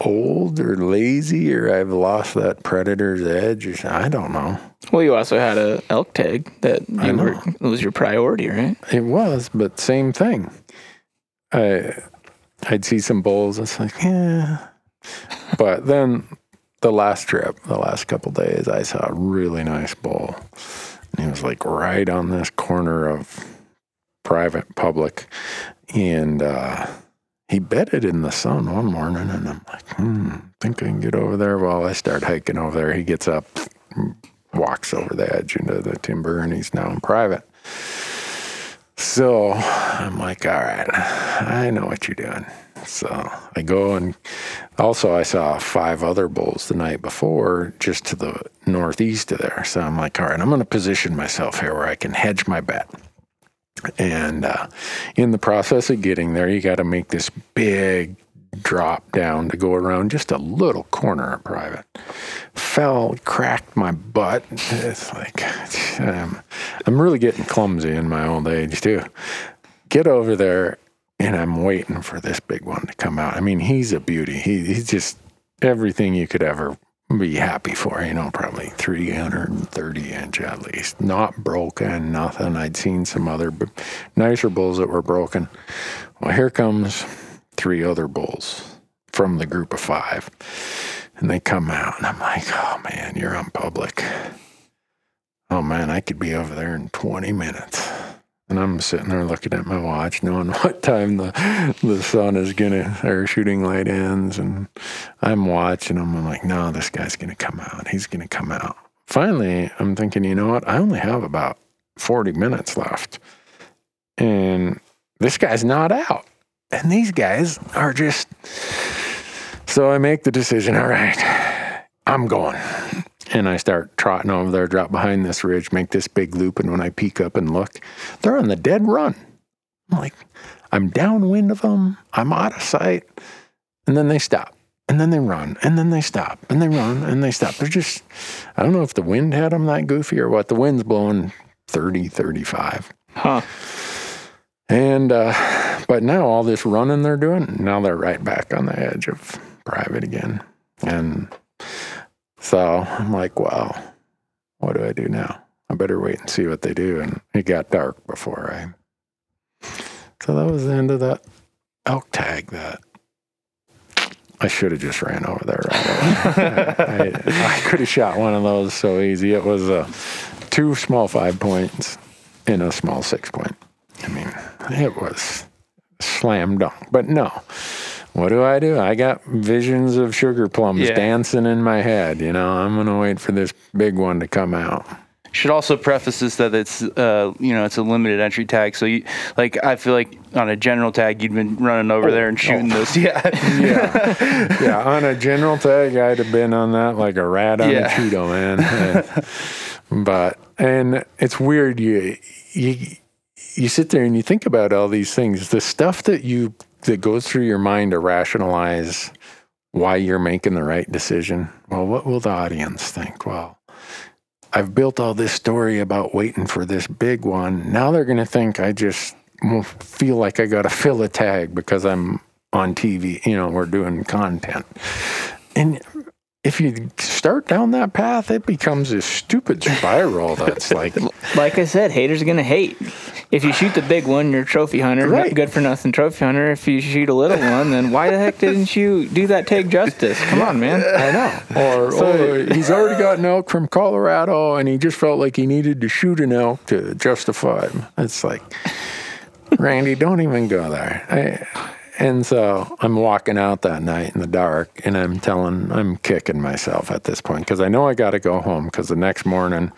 old or lazy, or I've lost that predator's edge, or I don't know. Well, you also had a elk tag that you were, was your priority, right? It was, but same thing. I, I'd see some bulls. It's like, yeah. But then the last trip, the last couple days, I saw a really nice bull. And he was like right on this corner of private public. And uh, he bedded in the sun one morning. And I'm like, hmm, think I can get over there? Well, I start hiking over there. He gets up, walks over the edge into the timber, and he's now in private. So I'm like, all right, I know what you're doing. So I go, and also I saw five other bulls the night before just to the northeast of there. So I'm like, all right, I'm going to position myself here where I can hedge my bet. And uh, in the process of getting there, you got to make this big drop down to go around just a little corner of private. Fell, cracked my butt. It's like, I'm, I'm really getting clumsy in my old age too. Get over there. And I'm waiting for this big one to come out. I mean, he's a beauty. He, he's just everything you could ever be happy for, you know, probably three hundred thirty inch at least. Not broken, nothing. I'd seen some other b- nicer bulls that were broken. Well, here comes three other bulls from the group of five. And they come out, and I'm like, oh, man, you're on public. Oh, man, I could be over there in twenty minutes. And I'm sitting there looking at my watch, knowing what time the the sun is gonna, or shooting light ends. And I'm watching him. I'm like, no, this guy's gonna come out. He's gonna come out. Finally, I'm thinking, you know what? I only have about forty minutes left, and this guy's not out. And these guys are just. So I make the decision. All right, I'm going. And I start trotting over there, drop behind this ridge, make this big loop. And when I peek up and look, they're on the dead run. I'm like, I'm downwind of them. I'm out of sight. And then they stop. And then they run. And then they stop. And they run. And they stop. They're just, I don't know if the wind had them that goofy or what. The wind's blowing thirty, thirty-five. Huh. And, uh, but now all this running they're doing, now they're right back on the edge of private again. And... So I'm like, well, what do I do now? I better wait and see what they do. And it got dark before I... So that was the end of that elk tag that I should have just ran over there. Right away. I, I could have shot one of those so easy. It was uh, two small five points and a small six point. I mean, it was slam dunk. But no. What do I do? I got visions of sugar plums yeah. dancing in my head. You know, I'm going to wait for this big one to come out. Should also preface this that it's, uh, you know, it's a limited entry tag. So, you, like, I feel like on a general tag, you'd been running over oh, there and shooting oh. those. Yeah. yeah. Yeah. On a general tag, I'd have been on that like a rat on yeah. a Cheeto, man. And, but, and it's weird. You, you, you sit there and you think about all these things, the stuff that you, that goes through your mind to rationalize why you're making the right decision. Well, what will the audience think? Well, I've built all this story about waiting for this big one. Now they're going to think I just feel like I got to fill a tag because I'm on T V, you know, we're doing content. And if you start down that path, it becomes a stupid spiral that's like... Like I said, haters are going to hate. If you shoot the big one, you're a trophy hunter. Right. Good for nothing trophy hunter. If you shoot a little one, then why the heck didn't you do that tag justice? Come on, man. I know. Or, so, or he's already got an elk from Colorado, and he just felt like he needed to shoot an elk to justify him. It's like, Randy, don't even go there. I... And so I'm walking out that night in the dark, and I'm telling, I'm kicking myself at this point because I know I got to go home because the next morning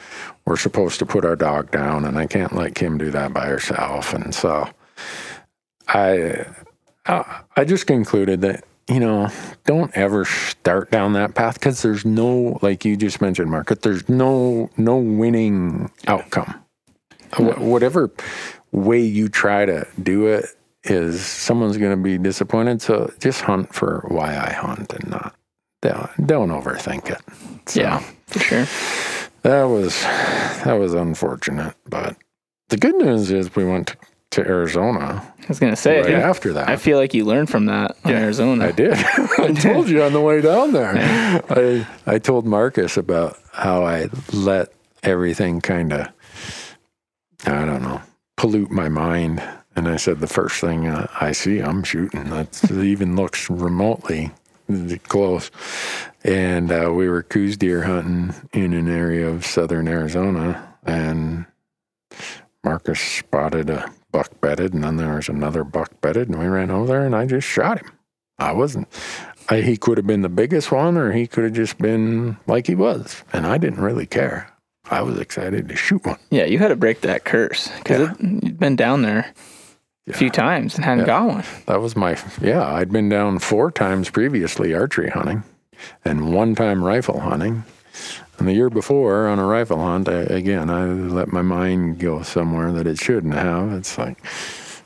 we're supposed to put our dog down, and I can't let Kim do that by herself. And so I, I, I just concluded that, you know, don't ever start down that path because there's no, like you just mentioned, Marcus, there's no no winning outcome. No. Wh- whatever way you try to do it is someone's going to be disappointed. So just hunt for why I hunt and not, don't, don't overthink it. So yeah, for sure. That was, that was unfortunate, but the good news is we went to to Arizona. I was going to say, right after that, I feel like you learned from that on yeah, Arizona. I did. I told you on the way down there. I I told Marcus about how I let everything kind of, I don't know, pollute my mind. And I said, the first thing uh, I see, I'm shooting. That's, it even looks remotely close. And uh, we were coos deer hunting in an area of southern Arizona. And Marcus spotted a buck bedded, and then there was another buck bedded, and we ran over there, and I just shot him. I wasn't. I, he could have been the biggest one, or he could have just been like he was, and I didn't really care. I was excited to shoot one. Yeah, you had to break that curse because yeah. you'd been down there yeah. a few times and hadn't yeah. got one. That was my, yeah, I'd been down four times previously archery hunting and one time rifle hunting. And the year before on a rifle hunt, I, again, I let my mind go somewhere that it shouldn't have. It's like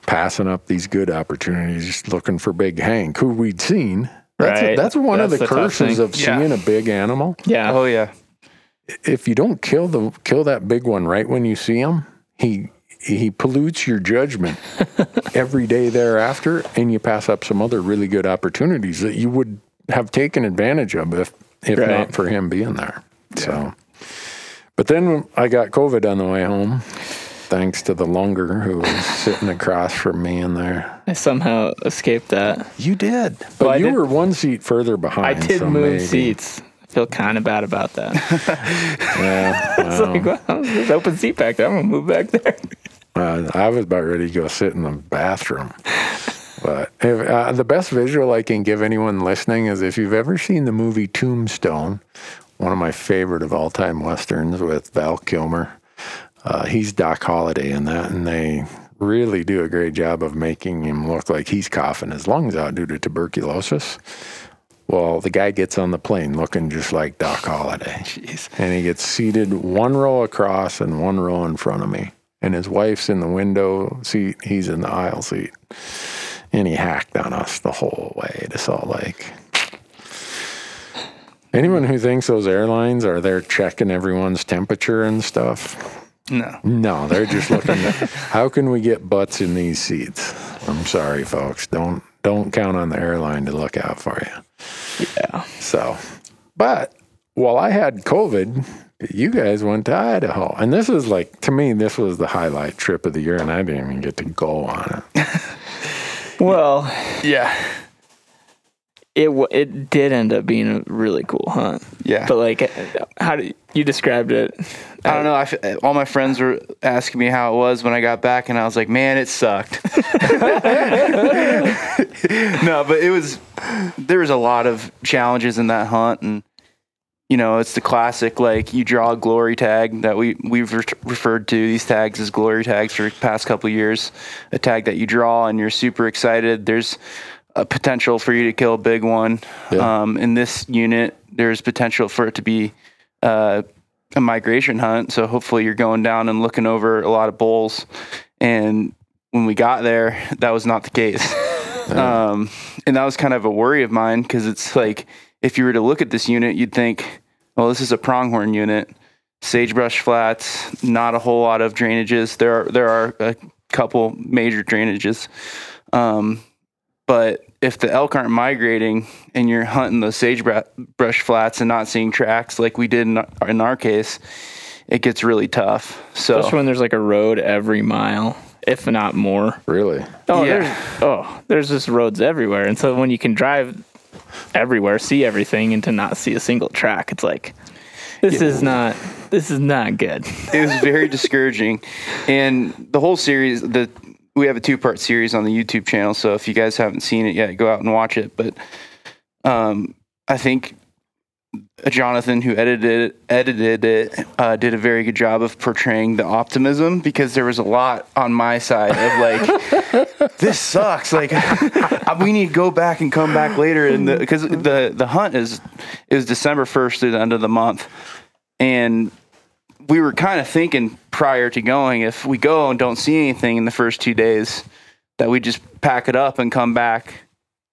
passing up these good opportunities, looking for Big Hank, who we'd seen. That's right. A, that's one that's of the, the curses of yeah. seeing a big animal. Yeah. Oh, yeah. If you don't kill the kill that big one right when you see him, he he pollutes your judgment every day thereafter, and you pass up some other really good opportunities that you would have taken advantage of if, if right. not for him being there. So, but then I got COVID on the way home, thanks to the longer who was sitting across from me in there. I somehow escaped that. You did, but well, you did, were one seat further behind. I did so move maybe. seats. I feel kind of bad about that. yeah, I was like, well, there's open seat back there. I'm gonna move back there. uh, I was about ready to go sit in the bathroom. But if, uh, the best visual I can give anyone listening is if you've ever seen the movie Tombstone. One of my favorite of all-time Westerns with Val Kilmer. Uh, he's Doc Holliday in that, and they really do a great job of making him look like he's coughing his lungs out due to tuberculosis. Well, the guy gets on the plane looking just like Doc Holliday. Jeez. And he gets seated one row across and one row in front of me. And his wife's in the window seat. He's in the aisle seat. And he hacked on us the whole way to Salt Lake. Anyone who thinks those airlines are there checking everyone's temperature and stuff? No. No, they're just looking at how can we get butts in these seats? I'm sorry, folks. Don't don't count on the airline to look out for you. Yeah. So, but while I had COVID, you guys went to Idaho. And this is like, to me, this was the highlight trip of the year, and I didn't even get to go on it. Well, yeah. It it did end up being a really cool hunt. Yeah. But, like, how did you described it? I don't know. I, all my friends were asking me how it was when I got back, and I was like, man, it sucked. No, but it was – there was a lot of challenges in that hunt, and, you know, it's the classic, like, you draw a glory tag that we, we've re- referred to these tags as glory tags for the past couple of years, a tag that you draw, and you're super excited. There's – a potential for you to kill a big one. Yeah. Um, in this unit, there's potential for it to be uh, a migration hunt. So hopefully you're going down and looking over a lot of bulls. And when we got there, that was not the case. Yeah. Um, and that was kind of a worry of mine because it's like, if you were to look at this unit, you'd think, well, this is a pronghorn unit, sagebrush flats, not a whole lot of drainages. There are, there are a couple major drainages. Um, but if the elk aren't migrating and you're hunting those sagebrush flats and not seeing tracks like we did in our, in our case, it gets really tough. So, especially when there's like a road every mile, if not more. Really? Oh, yeah. There's, oh, there's just roads everywhere. And so when you can drive everywhere, see everything, and to not see a single track, it's like, this yeah. is not, this is not good. It was very discouraging. And the whole series, the we have a two-part series on the YouTube channel, so if you guys haven't seen it yet, go out and watch it. But um, I think Jonathan, who edited it, edited it uh, did a very good job of portraying the optimism, because there was a lot on my side of like, this sucks. Like, we need to go back and come back later, and because the, the the hunt is is December first through the end of the month, and we were kind of thinking prior to going, if we go and don't see anything in the first two days, that we just pack it up and come back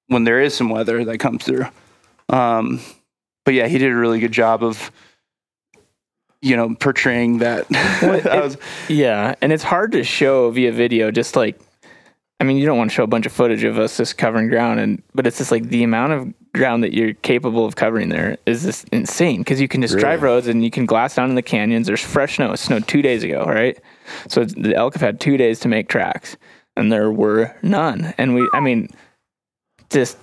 when there is some weather that comes through. Um, but yeah, he did a really good job of, you know, portraying that. Well, it, was, yeah. And it's hard to show via video, just like, I mean, you don't want to show a bunch of footage of us just covering ground, and but it's just like the amount of ground that you're capable of covering there is just insane, because you can just really? drive roads and you can glass down in the canyons. There's fresh snow. It snowed two days ago, right? So it's, the elk have had two days to make tracks, and there were none. And we, I mean, just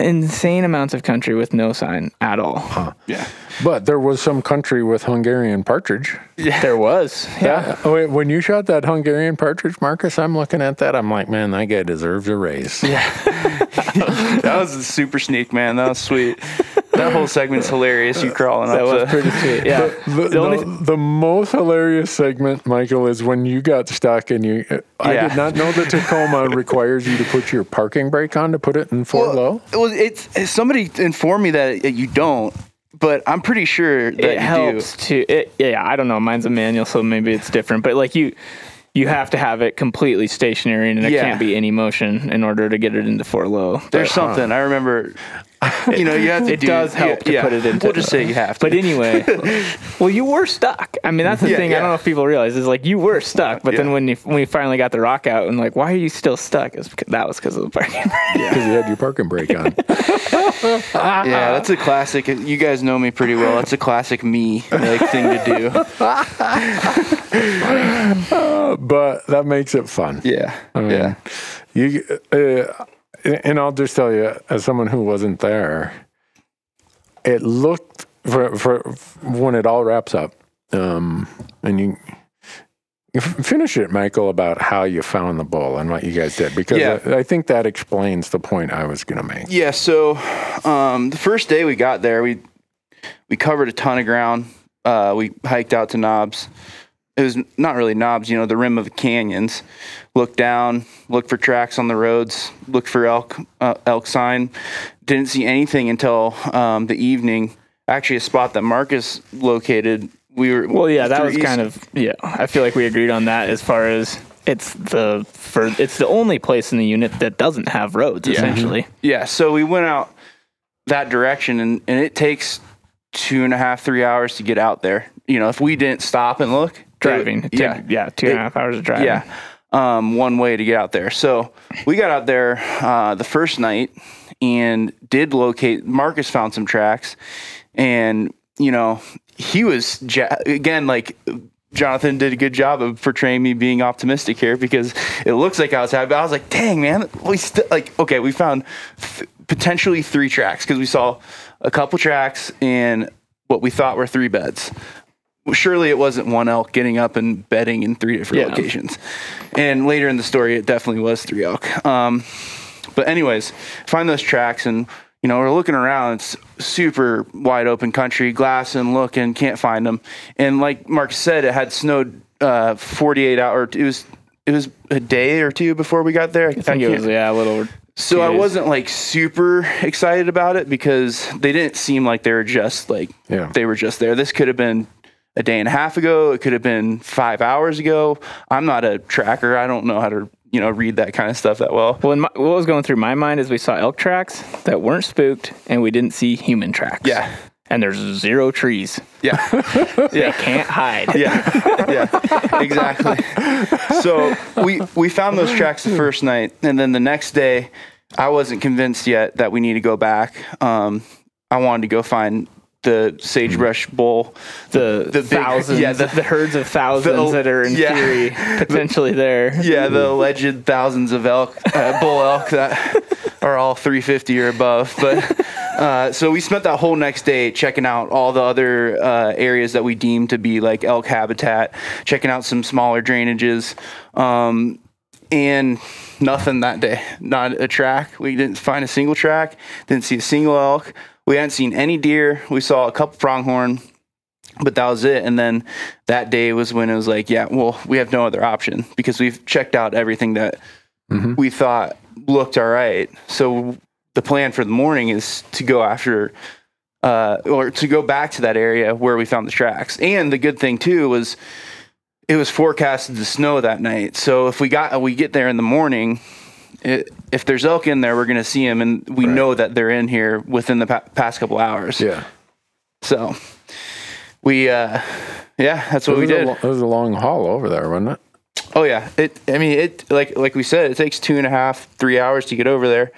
insane amounts of country with no sign at all. Huh. Yeah. But there was some country with Hungarian partridge. Yeah. There was. Yeah. That, when you shot that Hungarian partridge, Marcus, I'm looking at that. I'm like, man, that guy deserves a raise. Yeah. That was a super sneak, man. That was sweet. That whole segment's hilarious. You crawling that up. That was so. Pretty sweet. Yeah. The, the, the, only no, th- the most hilarious segment, Michael, is when you got stuck and you. Uh, yeah. I did not know that Tacoma requires you to put your parking brake on to put it in four well, low. Well, it's somebody informed me that you don't. But I'm pretty sure that it you helps do. to. It, yeah, I don't know. Mine's a manual, so maybe it's different. But like you, you have to have it completely stationary, and it yeah. can't be any motion in order to get it into four low. There's but, something huh. I remember. You know, you have to. It do, does help yeah, to yeah. put it into. We'll just say you have to. But anyway, well, you were stuck. I mean, that's the yeah, thing. Yeah. I don't know if people realize is like you were stuck. But yeah. then when you, when we finally got the rock out and like, why are you still stuck? It's because that was because of the parking. Because yeah. you had your parking brake on. Yeah, that's a classic. You guys know me pretty well. That's a classic me like thing to do. uh, but that makes it fun. Yeah. I mean, yeah. You. Uh, And I'll just tell you, as someone who wasn't there, it looked for, for when it all wraps up, um, and you finish it, Michael, about how you found the bull and what you guys did, because yeah. I, I think that explains the point I was going to make. Yeah. So um, the first day we got there, we we covered a ton of ground. Uh, we hiked out to knobs. It was not really knobs, you know, the rim of the canyons. Looked down, looked for tracks on the roads, looked for elk uh, elk sign. Didn't see anything until um, the evening. Actually, a spot that Marcus located. We were well, yeah, that was east. kind of yeah. I feel like we agreed on that as far as it's the for it's the only place in the unit that doesn't have roads yeah. essentially. Mm-hmm. Yeah, so we went out that direction, and, and it takes two and a half, three hours to get out there. You know, if we didn't stop and look. Driving, it, yeah, yeah, two and a half hours of driving, yeah, um, one way to get out there. So we got out there uh, the first night and did locate. Marcus found some tracks, and you know he was ja- again like Jonathan did a good job of portraying me being optimistic here, because it looks like I was happy. I was like, dang man, we st- like okay, we found th- potentially three tracks, because we saw a couple tracks in what we thought were three beds. Surely it wasn't one elk getting up and bedding in three different yeah. locations. And later in the story, it definitely was three elk. Um, but anyways, find those tracks, and, you know, we're looking around. It's super wide open country, glassing, looking, can't find them. And like Mark said, it had snowed uh, forty-eight hours. It was it was a day or two before we got there. I think I it was, yeah, a little. So I wasn't like super excited about it, because they didn't seem like they were just like yeah. they were just there. This could have been a day and a half ago. It could have been five hours ago. I'm not a tracker. I don't know how to, you know, read that kind of stuff that well. Well, in my, what was going through my mind is we saw elk tracks that weren't spooked, and we didn't see human tracks. Yeah. And there's zero trees. Yeah. yeah. They can't hide. Yeah. Yeah. Exactly. So we, we found those tracks the first night, and then the next day I wasn't convinced yet that we need to go back. Um, I wanted to go find the sagebrush bull, the, the, the thousands, big, yeah, the, the herds of thousands the, that are in yeah, theory potentially the, there. Yeah, the alleged thousands of elk, uh, bull elk that are all three fifty or above. But uh, so we spent that whole next day checking out all the other uh, areas that we deemed to be like elk habitat, checking out some smaller drainages. Um, and nothing that day. Not a track. We didn't find a single track. Didn't see a single elk. We hadn't seen any deer. We saw a couple pronghorn, but that was it. And then that day was when it was like, yeah, well, we have no other option because we've checked out everything that mm-hmm. we thought looked all right. So the plan for the morning is to go after uh, or to go back to that area where we found the tracks. And the good thing too was it was forecasted to snow that night. So if we got, we get there in the morning, it, if there's elk in there, we're going to see them. And we right. know that they're in here within the pa- past couple hours. Yeah. So we, uh, yeah, that's what we did. A, it was a long haul over there, wasn't it? Oh yeah. It, I mean, it, like, like we said, it takes two and a half, three hours to get over there.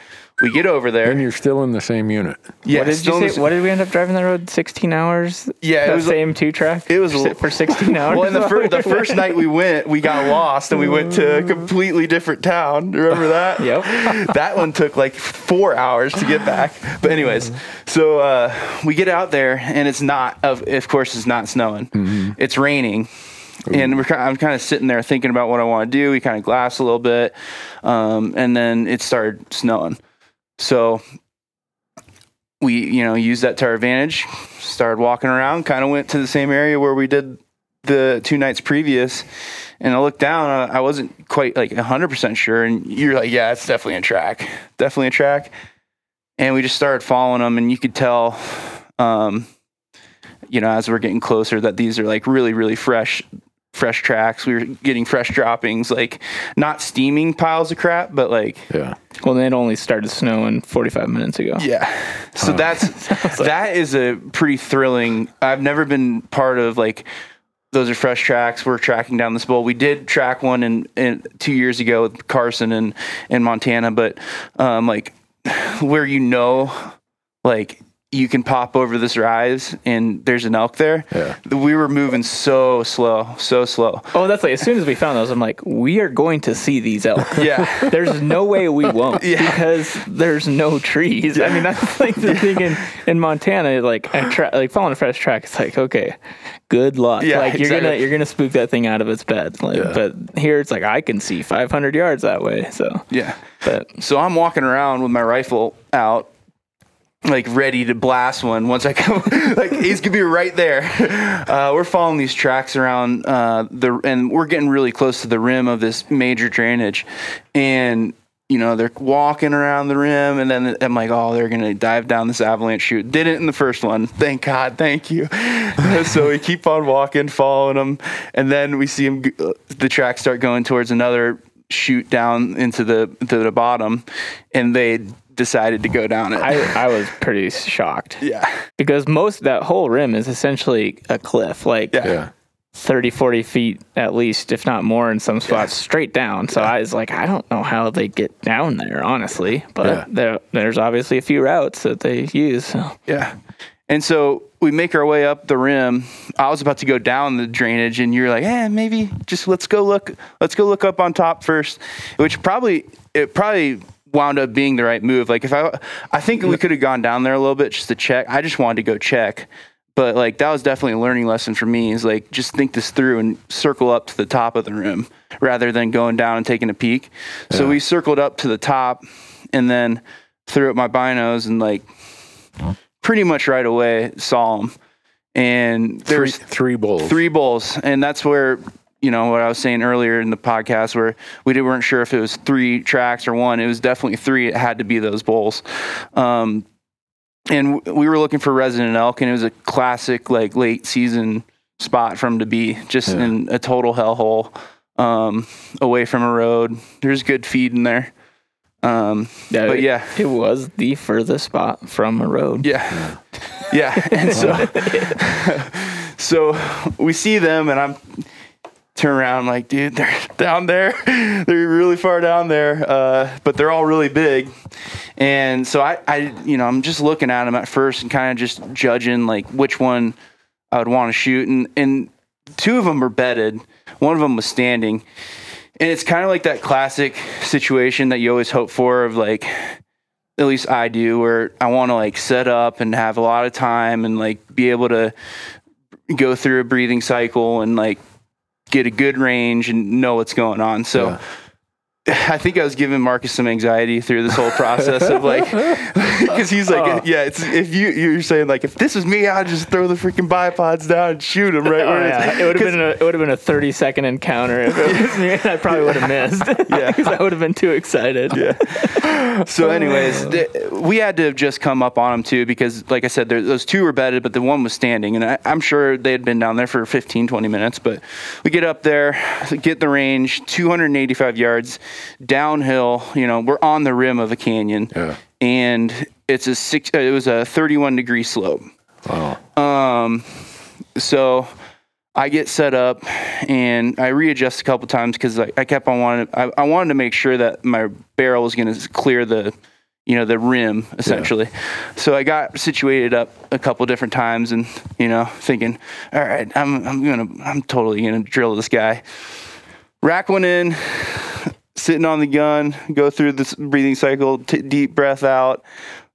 We get over there. And you're still in the same unit. Yeah. What did you say? What did we end up driving the road? sixteen hours? Yeah. It was the same two track? It was a, for sixteen hours. Well, and the, fir- the first night we went, we got lost and we went to a completely different town. Remember that? Yep. That one took like four hours to get back. But anyways, so uh, we get out there and it's not, of, of course, it's not snowing. Mm-hmm. It's raining. Ooh. And we're, I'm kind of sitting there thinking about what I want to do. We kind of glassed a little bit. Um, and then it started snowing. So we, you know, used that to our advantage, started walking around, kind of went to the same area where we did the two nights previous. And I looked down, I wasn't quite like a hundred percent sure. And you're like, yeah, it's definitely a track, definitely a track. And we just started following them. And you could tell, um, you know, as we're getting closer that these are like really, really fresh, fresh tracks. We were getting fresh droppings, like not steaming piles of crap, but like, yeah. Well, it only started snowing forty-five minutes ago. Yeah. So oh. that's, like, that is a pretty thrilling, I've never been part of like, those are fresh tracks. We're tracking down this bowl. We did track one in, in two years ago with Carson and, and Montana, but, um, like where, you know, like you can pop over this rise and there's an elk there. Yeah. We were moving so slow, so slow. Oh, that's like, as soon as we found those, I'm like, we are going to see these elk. Yeah. There's no way we won't yeah. because there's no trees. Yeah. I mean, that's like the yeah. thing in, in Montana, like a tra- like following a fresh track. It's like, okay, good luck. Yeah, like exactly. you're going to, you're going to spook that thing out of its bed. Like, yeah. But here it's like, I can see five hundred yards that way. So yeah. But so I'm walking around with my rifle out, like ready to blast one once I come, like he's gonna be right there. Uh, we're following these tracks around uh, the, and we're getting really close to the rim of this major drainage, and you know they're walking around the rim, and then I'm like, oh, they're gonna dive down this avalanche chute. Did it in the first one, thank God, thank you. So we keep on walking, following them, and then we see them, the tracks start going towards another chute down into the to the bottom, and they decided to go down it. I, I was pretty shocked. Yeah. Because most, that whole rim is essentially a cliff, like yeah. Yeah. thirty, forty feet at least, if not more in some spots, yeah. straight down. So yeah. I was like, I don't know how they get down there, honestly. But yeah. there, there's obviously a few routes that they use. So. Yeah. And so we make our way up the rim. I was about to go down the drainage, and you're like, eh, maybe just let's go look. Let's go look up on top first, which probably, it probably... wound up being the right move. Like if I, I think we could have gone down there a little bit just to check. I just wanted to go check, but like that was definitely a learning lesson for me. Is like just think this through and circle up to the top of the rim rather than going down and taking a peek. Yeah. So we circled up to the top and then threw up my binos and like pretty much right away saw them. And there three, was three bulls, three bulls, and that's where. You know what I was saying earlier in the podcast where we didn't, weren't sure if it was three tracks or one. It was definitely three. It had to be those bulls. Um, and w- we were looking for resident elk, and it was a classic like late season spot for them to be, just yeah. in a total hellhole, um, away from a road. There's good feed in there. Um, yeah, but yeah, it was the furthest spot from a road. Yeah. Yeah. yeah. And so, so we see them and I'm, turn around, I'm like, dude, they're down there. They're really far down there, uh, but they're all really big. And so I, I, you know, I'm just looking at them at first and kind of just judging like which one I would want to shoot. And and two of them were bedded. One of them was standing. And it's kind of like that classic situation that you always hope for of like, at least I do, where I want to like set up and have a lot of time and like be able to go through a breathing cycle and like, get a good range and know what's going on. So yeah. I think I was giving Marcus some anxiety through this whole process of like, because he's like, oh. yeah, it's, if you you're saying like, if this was me, I'd just throw the freaking bipods down and shoot him right oh, where yeah. it's, it would have been a, it would have been a thirty second encounter. If it was me, I probably would have missed. Yeah, because I would have been too excited. Yeah. So, anyways, th- we had to have just come up on him too, because like I said, there, those two were bedded, but the one was standing, and I, I'm sure they had been down there for fifteen, twenty minutes. But we get up there, get the range, two hundred eighty-five yards. Downhill, you know, we're on the rim of a canyon, yeah. and it's a six. It was a thirty-one degree slope. Wow. Um, so I get set up and I readjust a couple times because I, I kept on wanting. I, I wanted to make sure that my barrel was going to clear the, you know, the rim essentially. Yeah. So I got situated up a couple different times, and you know, thinking, all right, I'm I'm gonna I'm totally gonna drill this guy. Rack one in. Sitting on the gun, go through this breathing cycle, t- deep breath out,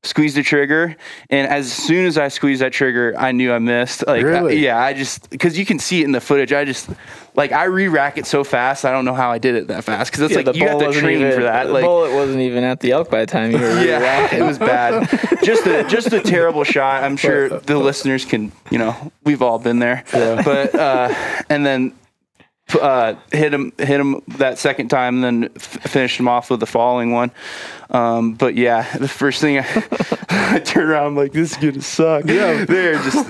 squeeze the trigger. And as soon as I squeezed that trigger, I knew I missed. Like, really? I, yeah, I just, because you can see it in the footage. I just, like, I re-rack it so fast. I don't know how I did it that fast. Because it's yeah, like, you have to train even, for that. The like, bullet wasn't even at the elk by the time you were re-racking. Yeah, it was bad. Just a, just a terrible shot. I'm sure the listeners can, you know, we've all been there. Yeah. But, uh, and then, Uh, hit him, hit him that second time, and then f- finished him off with the following one. Um, but yeah, the first thing I, I turned around, I'm like, this is gonna suck. Yeah, they're just.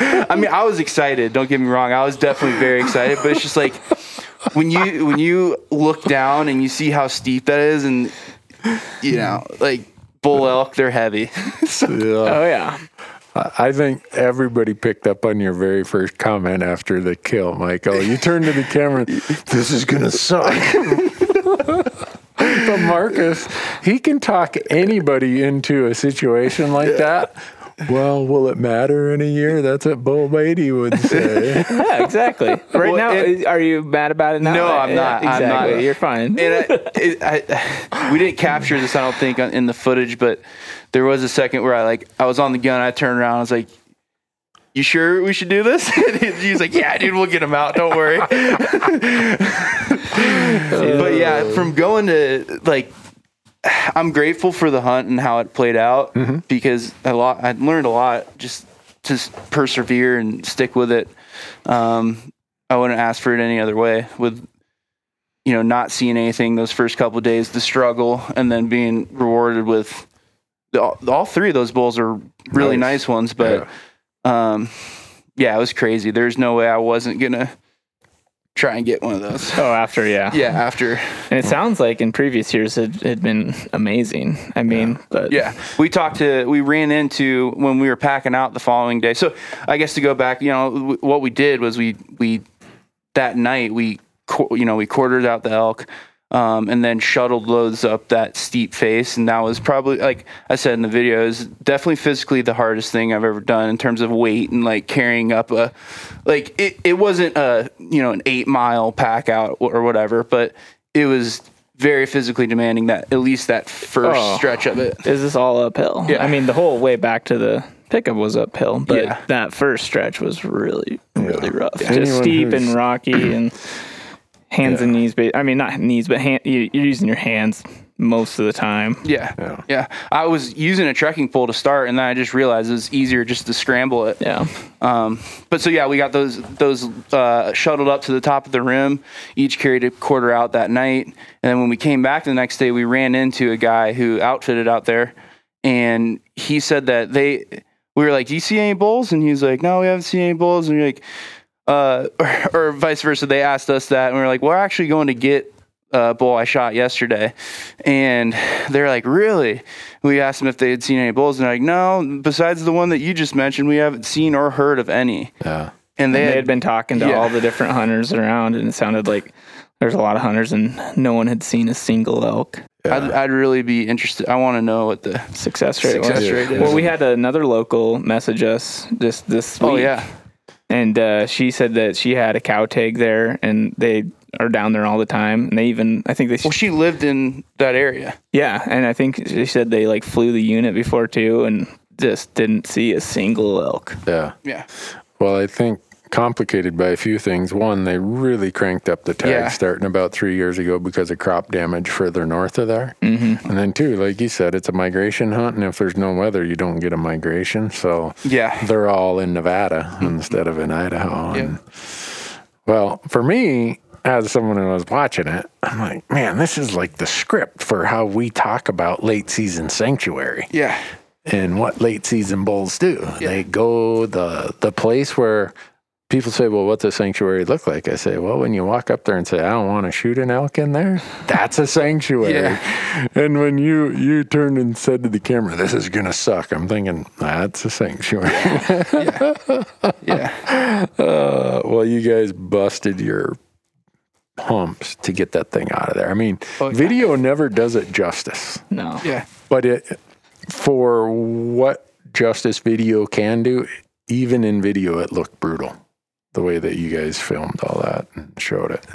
I mean, I was excited. Don't get me wrong. I was definitely very excited. But it's just like when you when you look down and you see how steep that is, and you know, like bull elk, they're heavy. So, yeah. Oh yeah. I think everybody picked up on your very first comment after the kill, Michael. You turned to the camera, this is going to suck. But Marcus, he can talk anybody into a situation like that. Well, will it matter in a year? That's what Bo Beatty would say. Yeah, exactly. Right well, now, it, are you mad about it now? No, I'm not. Yeah, exactly. I'm not. You're fine. And I, it, I, we didn't capture this, I don't think, in the footage, but there was a second where I like I was on the gun. I turned around. I was like, "You sure we should do this?" And he's like, "Yeah, dude, we'll get him out. Don't worry." But yeah, from going to like. I'm grateful for the hunt and how it played out mm-hmm. because I, lo- I learned a lot just to persevere and stick with it. Um, I wouldn't ask for it any other way with, you know, not seeing anything those first couple of days, the struggle, and then being rewarded with the, all three of those bulls are really nice, nice ones. But, yeah. Um, yeah, it was crazy. There's no way I wasn't going to try and get one of those. Oh, after, yeah. Yeah, after. And it sounds like in previous years it had been amazing. I mean, yeah. but. Yeah. We talked to, we ran into when we were packing out the following day. So I guess to go back, you know, w- what we did was we, we, that night we, you know, we quartered out the elk um, and then shuttled loads up that steep face. And that was probably, like I said in the video, is definitely physically the hardest thing I've ever done in terms of weight and like carrying up a, Like it, it wasn't a, you know, an eight mile pack out or whatever, but it was very physically demanding that at least that first oh, stretch of it. Is this all uphill? Yeah. I mean, the whole way back to the pickup was uphill, but yeah. that first stretch was really, really yeah. rough. Yeah. Just steep and rocky and hands yeah. and knees. But I mean, not knees, but hand, you're using your hands most of the time. Yeah. yeah. Yeah. I was using a trekking pole to start, and then I just realized it was easier just to scramble it. Yeah. Um, but so yeah, we got those, those, uh, shuttled up to the top of the rim, each carried a quarter out that night. And then when we came back the next day, we ran into a guy who outfitted out there, and he said that they, we were like, do you see any bulls? And he was like, no, we haven't seen any bulls. And we're like, uh, or, or vice versa. They asked us that, and we were like, we're actually going to get Uh, bull I shot yesterday, and they're like, really? We asked them if they had seen any bulls, and they're like, no, besides the one that you just mentioned, we haven't seen or heard of any. Yeah. And they, and they had, had been talking to yeah. all the different hunters around, and it sounded like there's a lot of hunters and no one had seen a single elk. Yeah. I'd, I'd really be interested. I want to know what the success rate success was. Rate is. Well, we had another local message us this this week. Oh yeah. And uh, she said that she had a cow tag there, and they are down there all the time. And they even, I think they... Well, she lived in that area. Yeah, and I think she said they, like, flew the unit before, too, and just didn't see a single elk. Yeah. Yeah. Well, I think complicated by a few things. One, they really cranked up the tag yeah. starting about three years ago because of crop damage further north of there. Mm-hmm. And then two, like you said, it's a migration hunt, and if there's no weather, you don't get a migration. So yeah. they're all in Nevada instead of in Idaho. Yeah. And, well, for me, as someone who was watching it, I'm like, man, this is like the script for how we talk about late season sanctuary. Yeah. And what late season bulls do. Yeah. They go the the place where people say, well, what's a sanctuary look like? I say, well, when you walk up there and say, I don't want to shoot an elk in there, that's a sanctuary. Yeah. And when you, you turned and said to the camera, this is going to suck, I'm thinking, that's a sanctuary. Yeah. yeah. Uh, well, you guys busted your pumps to get that thing out of there. I mean, oh, yeah. video never does it justice. No. Yeah. But it... for what justice video can do, even in video, it looked brutal, the way that you guys filmed all that and showed it.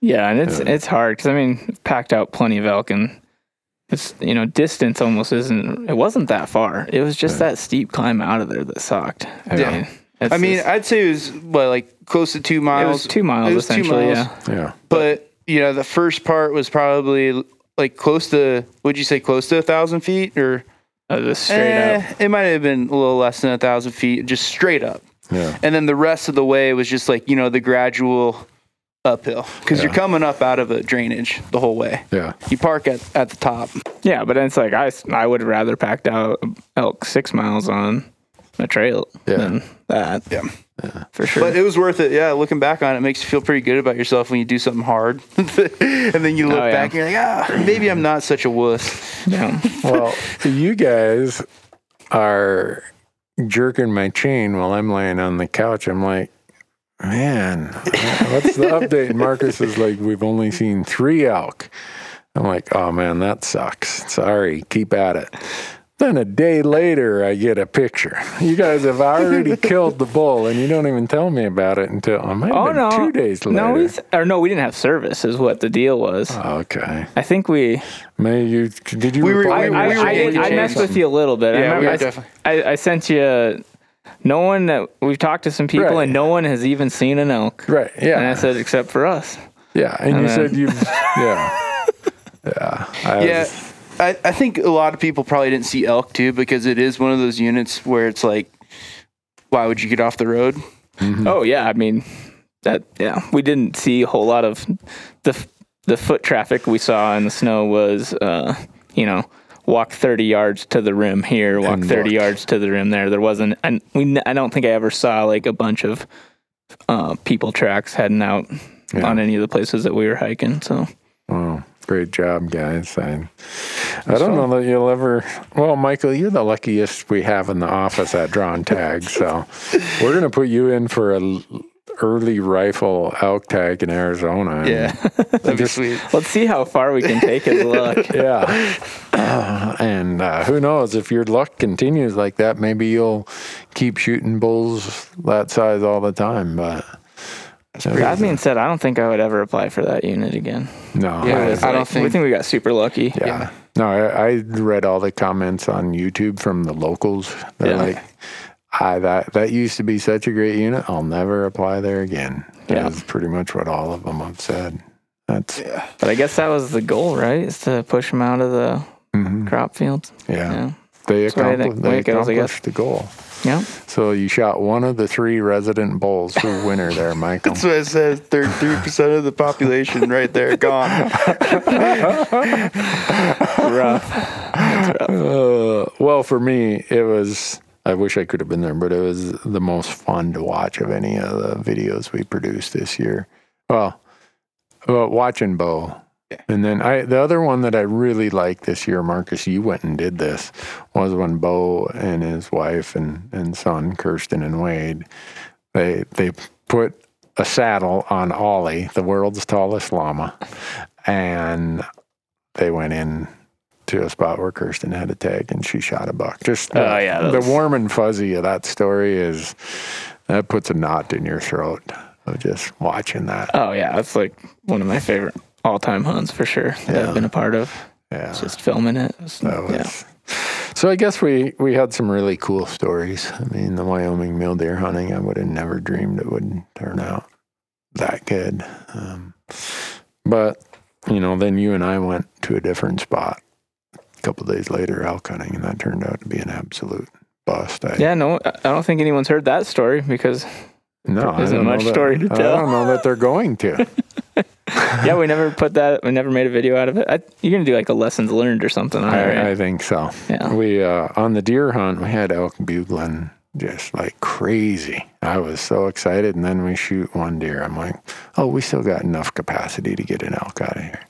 Yeah, and it's and, it's hard because, I mean, packed out plenty of elk, and it's, you know, distance almost isn't, it wasn't that far. It was just right. that steep climb out of there that sucked. I yeah. mean, I mean just, I'd say it was, what, like close to two miles? It was two miles, it was essentially, two miles. Yeah. yeah. But, you know, the first part was probably like close to, would you say close to a thousand feet or... Uh, just straight eh, up. It might have been a little less than a thousand feet, just straight up. Yeah. And then the rest of the way was just like, you know, the gradual uphill because yeah. you're coming up out of a drainage the whole way. Yeah. You park at, at the top. Yeah, but it's like I, I would rather packed out elk six miles on a trail yeah. than that. Yeah. Yeah. For sure. But it was worth it. Yeah. Looking back on it, it makes you feel pretty good about yourself when you do something hard. And then you look oh, yeah. back and you're like, ah, oh, maybe I'm not such a wuss. Yeah. Well, you guys are jerking my chain while I'm laying on the couch. I'm like, man, what's the update? And Marcus is like, we've only seen three elk. I'm like, oh, man, that sucks. Sorry. Keep at it. Then a day later, I get a picture. You guys have already killed the bull, and you don't even tell me about it until I might have oh, been no. two days later. No, we th- or no, we didn't have service, is what the deal was. Oh, okay. I think we. May you did you? We were, I, I, I, I, I messed with you a little bit. Yeah, I, we were I, definitely. I, I sent you. A, no one that we've talked to some people, right. and no one has even seen an elk. Right. Yeah. And I said, except for us. Yeah, and, and you then, said you. Yeah. yeah. I yeah. Was, I, I think a lot of people probably didn't see elk too because it is one of those units where it's like, why would you get off the road? Mm-hmm. Oh yeah, I mean that. Yeah, we didn't see a whole lot of the the foot traffic we saw in the snow was, uh, you know, walk thirty yards to the rim here, walk and thirty walk. yards to the rim there. There wasn't, and we. I don't think I ever saw like a bunch of uh, people tracks heading out yeah. on any of the places that we were hiking. So. Wow. Great job, guys. I, I don't know that you'll ever... Well, Michael, you're the luckiest we have in the office at Drawn Tag, so we're going to put you in for an early rifle elk tag in Arizona. Yeah, that'd be sweet. Let's see how far we can take his luck. yeah. Uh, and uh, who knows, if your luck continues like that, maybe you'll keep shooting bulls that size all the time, but... That being said, I don't think I would ever apply for that unit again. No, yeah, I, I don't like, think. We think we got super lucky. Yeah. yeah. No, I, I read all the comments on YouTube from the locals. They're yeah. like, "I that that used to be such a great unit. I'll never apply there again." Yeah. That's pretty much what all of them have said. That's. Yeah. But I guess that was the goal, right? Is to push them out of the mm-hmm. crop fields. Yeah. yeah. They, accompli- they accomplished the goal. Yeah. So you shot one of the three resident bulls for a winner there, Michael. That's what it says. thirty-three percent of the population right there gone. rough. That's rough. Uh, well, for me, it was, I wish I could have been there, but it was the most fun to watch of any of the videos we produced this year. Well, well watching Bo. And then I, the other one that I really liked this year, Marcus, you went and did this, was when Bo and his wife and, and son, Kirsten and Wade, they they put a saddle on Ollie, the world's tallest llama, and they went in to a spot where Kirsten had a tag and she shot a buck. Just the, oh, yeah, the warm and fuzzy of that story is, that puts a knot in your throat of just watching that. Oh, yeah, that's like one of my favorite all-time hunts for sure that yeah. I've been a part of. Yeah. Just filming it. it was, that was, yeah. So I guess we, we had some really cool stories. I mean, the Wyoming mule deer hunting, I would have never dreamed it would turn out that good. Um, but, you know, then you and I went to a different spot a couple of days later, elk hunting, and that turned out to be an absolute bust. I, yeah, no, I don't think anyone's heard that story because no, there isn't much that, story to tell. I don't know that they're going to. Yeah, we never put that. We never made a video out of it. I, you're gonna do like a lessons learned or something. On I, it, right? I think so. Yeah. We uh, on the deer hunt, we had elk bugling just like crazy. I was so excited, and then we shoot one deer. I'm like, oh, we still got enough capacity to get an elk out of here.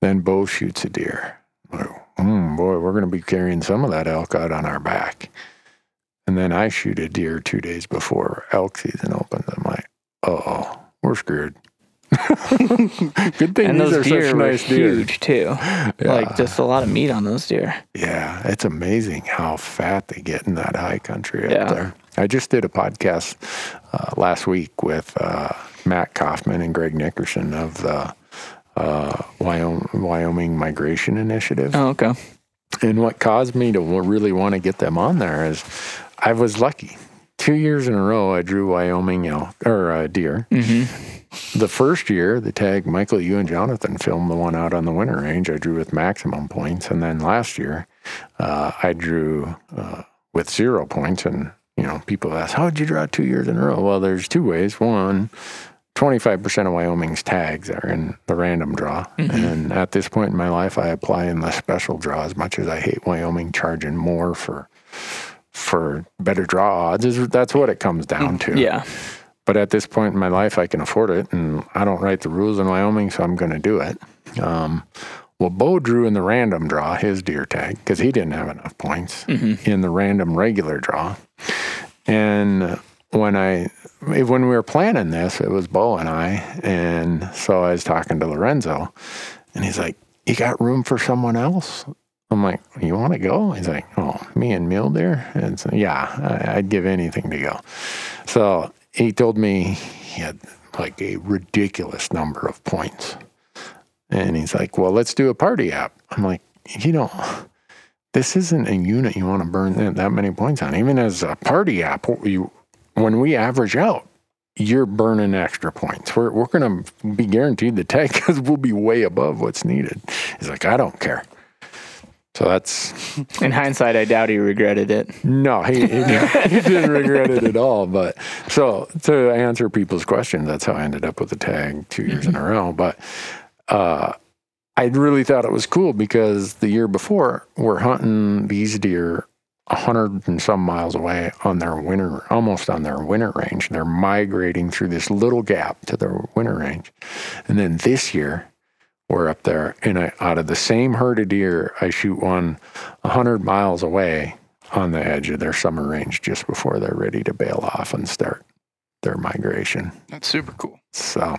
Then Bo shoots a deer. Like, mm, boy, we're gonna be carrying some of that elk out on our back. And then I shoot a deer two days before elk season opens. I'm like, oh, we're screwed. Good thing and these those are deer such nice deer. Huge too. Yeah. Like just a lot of meat on those deer. Yeah, it's amazing how fat they get in that high country up yeah. there. I just did a podcast uh, last week with uh, Matt Kaufman and Greg Nickerson of the uh, Wyoming, Wyoming Migration Initiative. Oh, okay. And what caused me to really want to get them on there is I was lucky. Two years in a row, I drew Wyoming elk or uh, deer. Mm-hmm. The first year, the tag, Michael, you and Jonathan filmed the one out on the winter range I drew with maximum points. And then last year, uh, I drew uh, with zero points. And, you know, people ask, how did you draw two years in a row? Well, there's two ways. One, twenty-five percent of Wyoming's tags are in the random draw. Mm-hmm. And at this point in my life, I apply in the special draw as much as I hate Wyoming charging more for, for better draw odds. That's what it comes down to. Yeah. But at this point in my life, I can afford it, and I don't write the rules in Wyoming, so I'm going to do it. Um, well, Bo drew in the random draw his deer tag because he didn't have enough points mm-hmm. in the random regular draw. And when I, when we were planning this, it was Bo and I, and so I was talking to Lorenzo, and he's like, "You got room for someone else?" I'm like, "You want to go?" He's like, "Oh, me and mule deer?" And so, yeah, I, I'd give anything to go. So. He told me he had like a ridiculous number of points. And he's like, well, let's do a party app. I'm like, you know, this isn't a unit you want to burn that many points on. Even as a party app, you, when we average out, you're burning extra points. We're, we're going to be guaranteed the tag because we'll be way above what's needed. He's like, I don't care. So that's... In hindsight, I doubt he regretted it. No, he, he, he didn't regret it at all. But so to answer people's questions, that's how I ended up with the tag two years mm-hmm. in a row. But uh, I really thought it was cool because the year before, we're hunting these deer a hundred and some miles away on their winter, almost on their winter range. They're migrating through this little gap to their winter range. And then this year... We're up there, and I, out of the same herd of deer, I shoot one a hundred miles away on the edge of their summer range just before they're ready to bail off and start their migration. That's super cool. So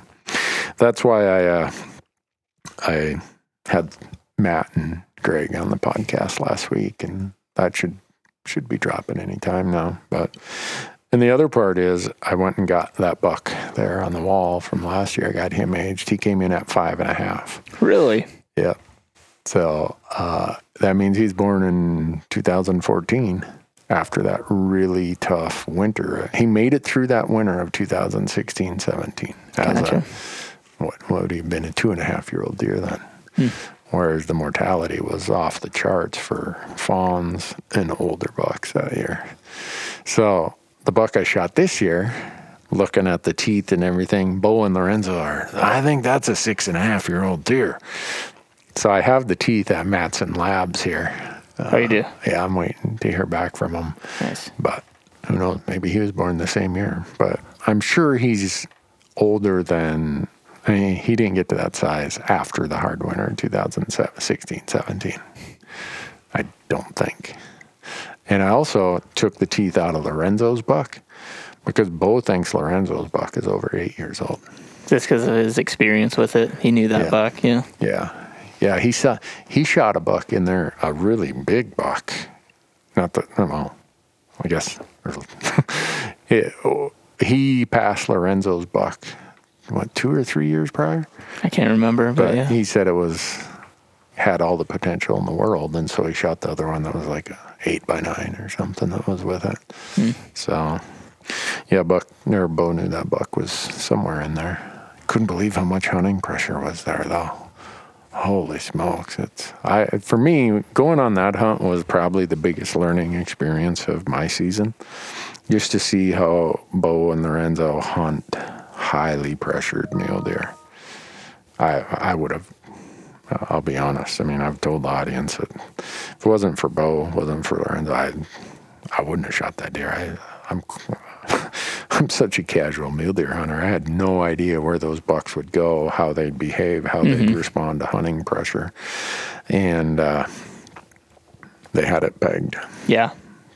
that's why I uh, I had Matt and Greg on the podcast last week, and that should should be dropping any time now. But and the other part is I went and got that buck there on the wall from last year. I got him aged. He came in at five and a half. Really? Yeah. So uh, that means he's born in two thousand fourteen after that really tough winter. He made it through that winter of two thousand sixteen seventeen. As gotcha. a, what, what would he have been, a two and a half year old deer then? Hmm. Whereas the mortality was off the charts for fawns and older bucks that year. So... The buck I shot this year, looking at the teeth and everything, Bo and Lorenzo are, I think that's a six and a half year old deer. So I have the teeth at Matson Labs here. Uh, oh, you do? Yeah, I'm waiting to hear back from him. Nice. But who knows, maybe he was born the same year. But I'm sure he's older than, I mean, he didn't get to that size after the hard winter in two thousand sixteen seventeen. I don't think. And I also took the teeth out of Lorenzo's buck because Bo thinks Lorenzo's buck is over eight years old. Just because of his experience with it, he knew that yeah. buck, yeah. Yeah, yeah. He saw he shot a buck in there, a really big buck. Not that, well, I guess it, he passed Lorenzo's buck what two or three years prior. I can't remember, but, but yeah. He said it was had all the potential in the world. And so he shot the other one that was like an eight by nine or something that was with it. Mm. So yeah, Buck or Bo knew that Buck was somewhere in there. Couldn't believe how much hunting pressure was there though. Holy smokes. It's I for me, going on that hunt was probably the biggest learning experience of my season. Just to see how Bo and Lorenzo hunt highly pressured mule deer. I I would have, I'll be honest. I mean, I've told the audience that if it wasn't for Bo, wasn't for Lorenzo, I, I wouldn't have shot that deer. I, I'm I'm such a casual mule deer hunter. I had no idea where those bucks would go, how they'd behave, how mm-hmm. they'd respond to hunting pressure. And uh, they had it pegged. Yeah,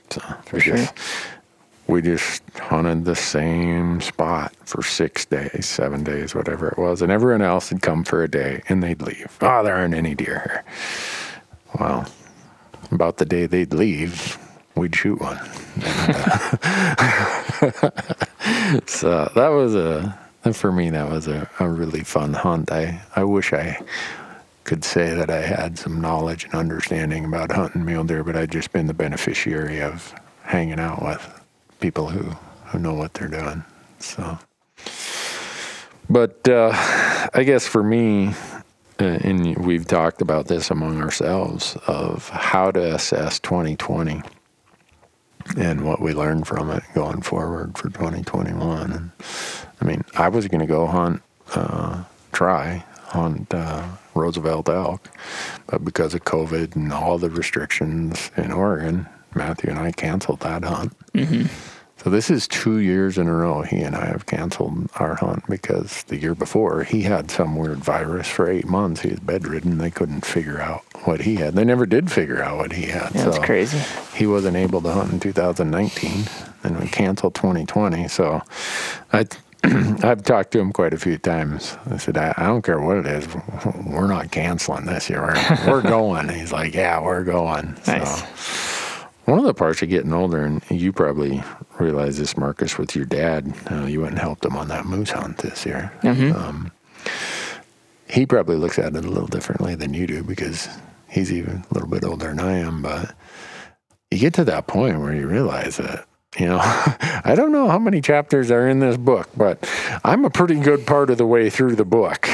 so for sure. Just, we just hunted the same spot for six days, seven days, whatever it was. And everyone else had come for a day, and they'd leave. Oh, there aren't any deer here. Well, about the day they'd leave, we'd shoot one. And, uh, so that was a, for me, that was a, a really fun hunt. I, I wish I could say that I had some knowledge and understanding about hunting mule deer, but I'd just been the beneficiary of hanging out with people who, who know what they're doing. So, but uh, I guess for me, and we've talked about this among ourselves, of how to assess twenty twenty and what we learned from it going forward for twenty twenty-one. And, I mean, I was going to go hunt, uh, try hunt uh, Roosevelt elk, but because of COVID and all the restrictions in Oregon, Matthew and I canceled that hunt. Mm-hmm. So this is two years in a row he and I have canceled our hunt, because the year before he had some weird virus for eight months. He was bedridden. They couldn't figure out what he had. They never did figure out what he had. Yeah, so that's crazy. He wasn't able to hunt in two thousand nineteen, and we canceled twenty twenty. So I, I've talked to him quite a few times. I said, I, I don't care what it is. We're not canceling this year. We're, we're going. He's like, yeah, we're going. So. Nice. One of the parts of getting older, and you probably realize this, Marcus, with your dad, uh, you went and helped him on that moose hunt this year. Mm-hmm. Um, he probably looks at it a little differently than you do, because he's even a little bit older than I am. But you get to that point where you realize that, you know, I don't know how many chapters are in this book, but I'm a pretty good part of the way through the book.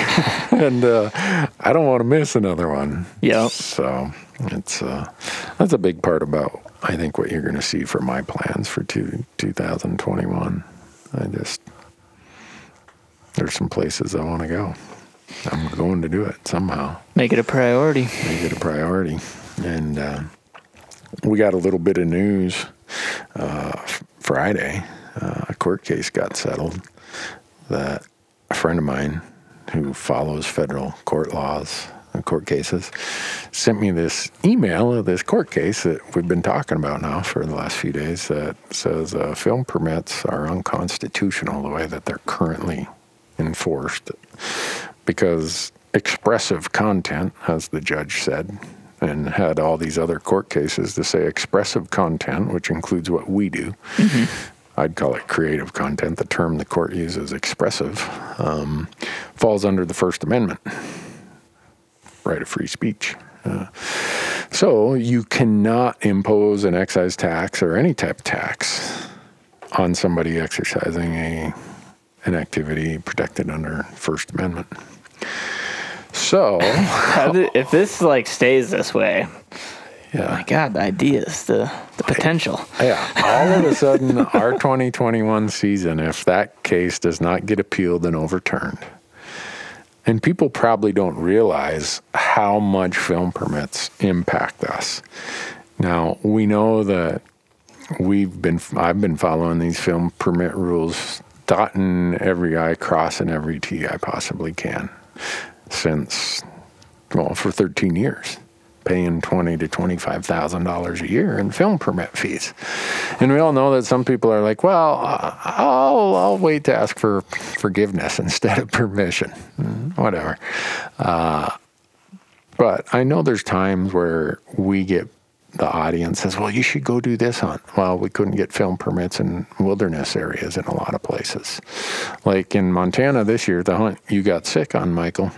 and uh, I don't want to miss another one. Yeah. So it's uh, that's a big part about, I think, what you're going to see for my plans for two, two thousand twenty-one. I just, there's some places I want to go. I'm going to do it somehow. Make it a priority. Make it a priority. And uh, we got a little bit of news uh, Friday. Uh, a court case got settled that a friend of mine who follows federal court laws, court cases, sent me this email of this court case that we've been talking about now for the last few days that says uh, film permits are unconstitutional the way that they're currently enforced, because expressive content, as the judge said, and had all these other court cases to say expressive content, which includes what we do. Mm-hmm. I'd call it creative content. The term the court uses, expressive, um, falls under the First Amendment. Right of free speech. Uh, so you cannot impose an excise tax or any type of tax on somebody exercising a an activity protected under First Amendment. So did, if this like stays this way, yeah. Oh my God, the ideas, the, the potential. I, yeah. All of a sudden, our twenty twenty-one season, if that case does not get appealed and overturned. And people probably don't realize how much film permits impact us. Now, we know that we've been, I've been following these film permit rules, dotting every I, crossing every T I possibly can since, well, for thirteen years, paying twenty thousand to twenty-five thousand dollars a year in film permit fees. And we all know that some people are like, well, I'll, I'll wait to ask for forgiveness instead of permission, whatever. Uh, but I know there's times where we get the audience says, well, you should go do this hunt. Well, we couldn't get film permits in wilderness areas in a lot of places. Like in Montana this year, the hunt you got sick on, Michael,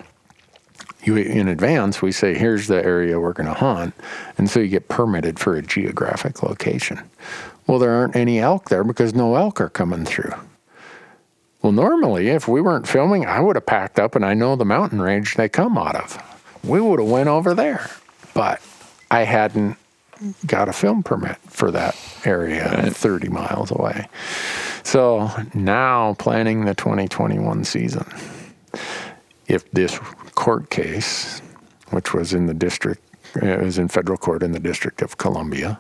you, in advance, we say, here's the area we're going to hunt. And so you get permitted for a geographic location. Well, there aren't any elk there because no elk are coming through. Well, normally, if we weren't filming, I would have packed up, and I know the mountain range they come out of. We would have went over there. But I hadn't got a film permit for that area right. thirty miles away. So now planning the twenty twenty-one season. If this court case, which was in the district, it was in federal court in the District of Columbia.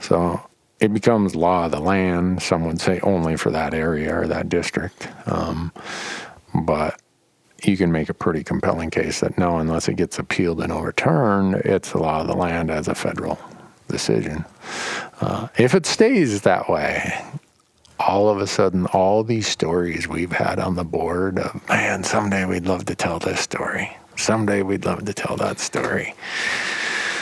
So it becomes law of the land, some would say, only for that area or that district. Um, but you can make a pretty compelling case that no, unless it gets appealed and overturned, it's the law of the land as a federal decision. Uh, if it stays that way, all of a sudden, all these stories we've had on the board of, man, someday we'd love to tell this story. Someday we'd love to tell that story.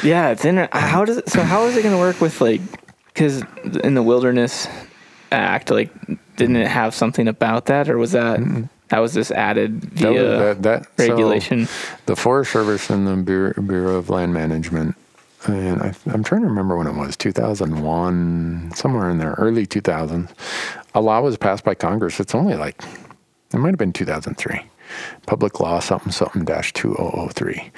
Yeah, it's in. How does it, so how is it going to work with, like, because in the Wilderness Act, like, didn't it have something about that, or was that? Mm-hmm. That was just added via that was, that, that, regulation. So the Forest Service and the Bureau, Bureau of Land Management, and I, I'm trying to remember when it was, two thousand one, somewhere in there, early two thousands, a law was passed by Congress. It's only like, it might have been two thousand three, Public Law something something dash two thousand three.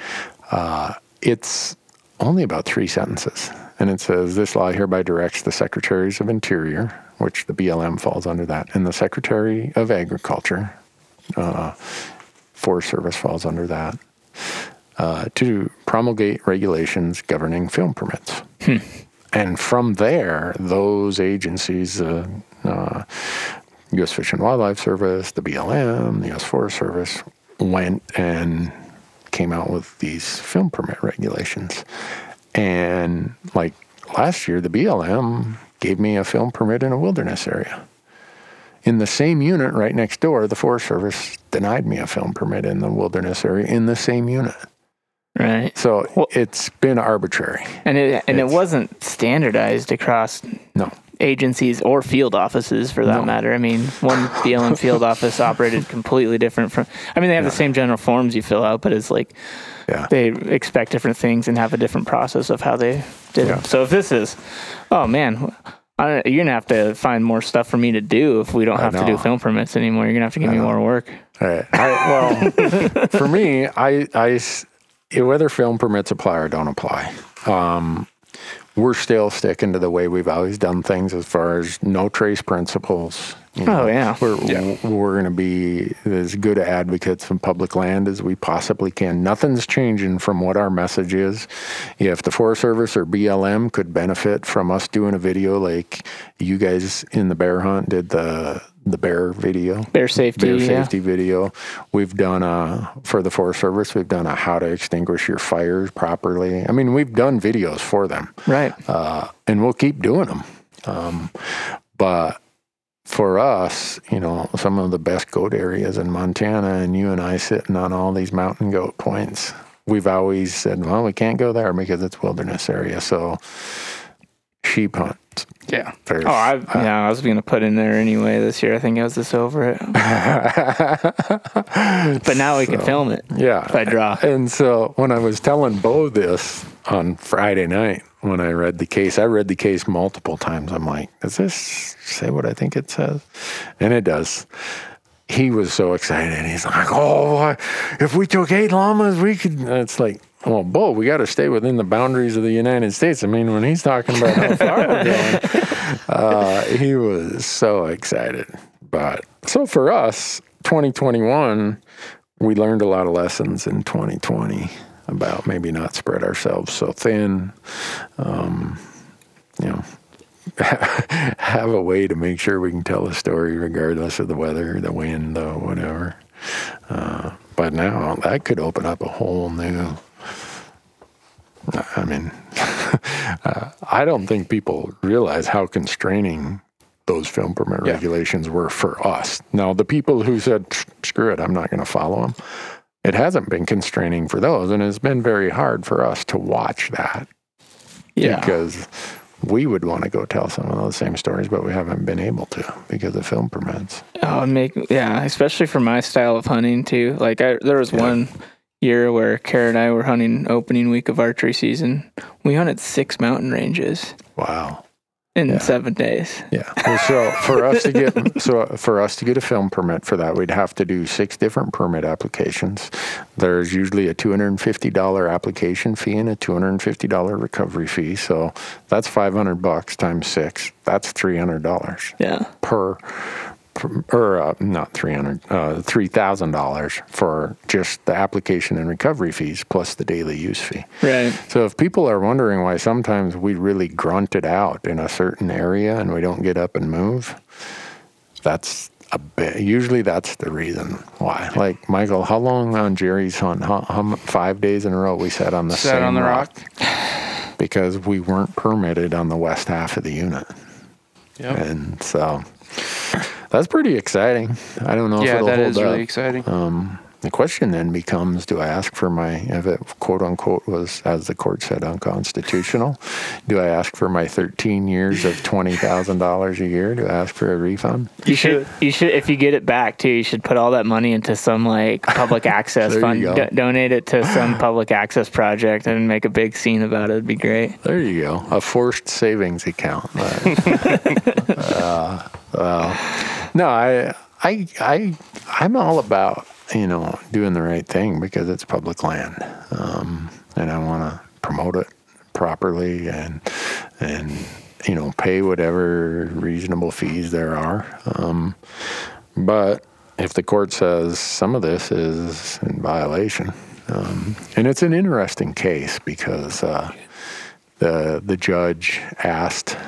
Uh, it's only about three sentences, and it says, this law hereby directs the Secretaries of Interior, which the B L M falls under that, and the Secretary of Agriculture, Uh, Forest Service falls under that, uh, to promulgate regulations governing film permits. Hmm. And from there, those agencies, uh, uh, U S Fish and Wildlife Service, the B L M, the U S Forest Service, went and came out with these film permit regulations. And like last year, the B L M gave me a film permit in a wilderness area. In the same unit right next door, the Forest Service denied me a film permit in the wilderness area in the same unit. Right. So well, it's been arbitrary. And it and it's, it wasn't standardized across no. agencies or field offices for that no. matter. I mean, one B L M field office operated completely different from, I mean, they have yeah. the same general forms you fill out, but it's like yeah. they expect different things and have a different process of how they did yeah. them. So if this is, oh man, I don't, you're going to have to find more stuff for me to do if we don't have to do film permits anymore. You're going to have to give me more work. All right. I, well, for me, I, I, whether film permits apply or don't apply, um, we're still sticking to the way we've always done things as far as no trace principles. You know, oh, yeah. We're, yeah. we're going to be as good advocates of public land as we possibly can. Nothing's changing from what our message is. If the Forest Service or B L M could benefit from us doing a video like you guys in the bear hunt did the the bear video. Bear safety. Bear safety yeah. video. We've done, a, for the Forest Service, we've done a how to extinguish your fires properly. I mean, we've done videos for them. Right. Uh, and we'll keep doing them. Um, but... For us, you know, some of the best goat areas in Montana, and you and I sitting on all these mountain goat points, we've always said, well, we can't go there because it's wilderness area. So sheep hunt. Yeah. There's, oh, I, uh, yeah, I was going to put in there anyway this year. I think I was just over it. But now we so, can film it. Yeah. If I draw. And so when I was telling Bo this on Friday night, when I read the case, I read the case multiple times. I'm like, does this say what I think it says? And it does. He was so excited. He's like, oh, if we took eight llamas, we could. And it's like, well, Bo, we got to stay within the boundaries of the United States. I mean, when he's talking about how far we're going, uh, he was so excited. But so for us, twenty twenty-one, we learned a lot of lessons in twenty twenty. About maybe not spread ourselves so thin, um, you know, have a way to make sure we can tell a story regardless of the weather, the wind, the whatever. Uh, but now that could open up a whole new, I mean, uh, I don't think people realize how constraining those film permit yeah. regulations were for us. Now, the people who said, screw it, I'm not going to follow them, it hasn't been constraining for those, and it's been very hard for us to watch that. Yeah. Because we would want to go tell some of those same stories, but we haven't been able to because of film permits. Oh, and make yeah, especially for my style of hunting too. Like I, there was yeah. one year where Kara and I were hunting opening week of archery season, we hunted six mountain ranges. Wow. In yeah. seven days. Yeah. Well, so for us to get so for us to get a film permit for that, we'd have to do six different permit applications. There's usually a two hundred fifty dollars application fee and a two hundred fifty dollars recovery fee. So that's five hundred bucks times six. That's three hundred dollars. Yeah. Per, per or uh, not three hundred, uh, three thousand dollars for just the application and recovery fees plus the daily use fee. Right. So if people are wondering why sometimes we really grunt it out in a certain area and we don't get up and move, that's a bit, usually that's the reason why. Like, Michael, how long on Jerry's hunt? How, how, five days in a row we sat on the sat same on the rock. rock because we weren't permitted on the west half of the unit. Yep. And so that's pretty exciting. I don't know yeah, if it'll hold up. Yeah, that is really exciting. Um, the question then becomes, do I ask for my, if it quote-unquote was, as the court said, unconstitutional, do I ask for my thirteen years of twenty thousand dollars a year? Do I ask for a refund? You should, you should, if you get it back, too, you should put all that money into some, like, public access fund. Do- donate it to some public access project and make a big scene about it. It'd be great. There you go. A forced savings account. uh, uh, no, I, I, I, I'm all about, you know, doing the right thing because it's public land, um, and I want to promote it properly and, and, you know, pay whatever reasonable fees there are. Um, but if the court says some of this is in violation, um, and it's an interesting case because uh, the the judge asked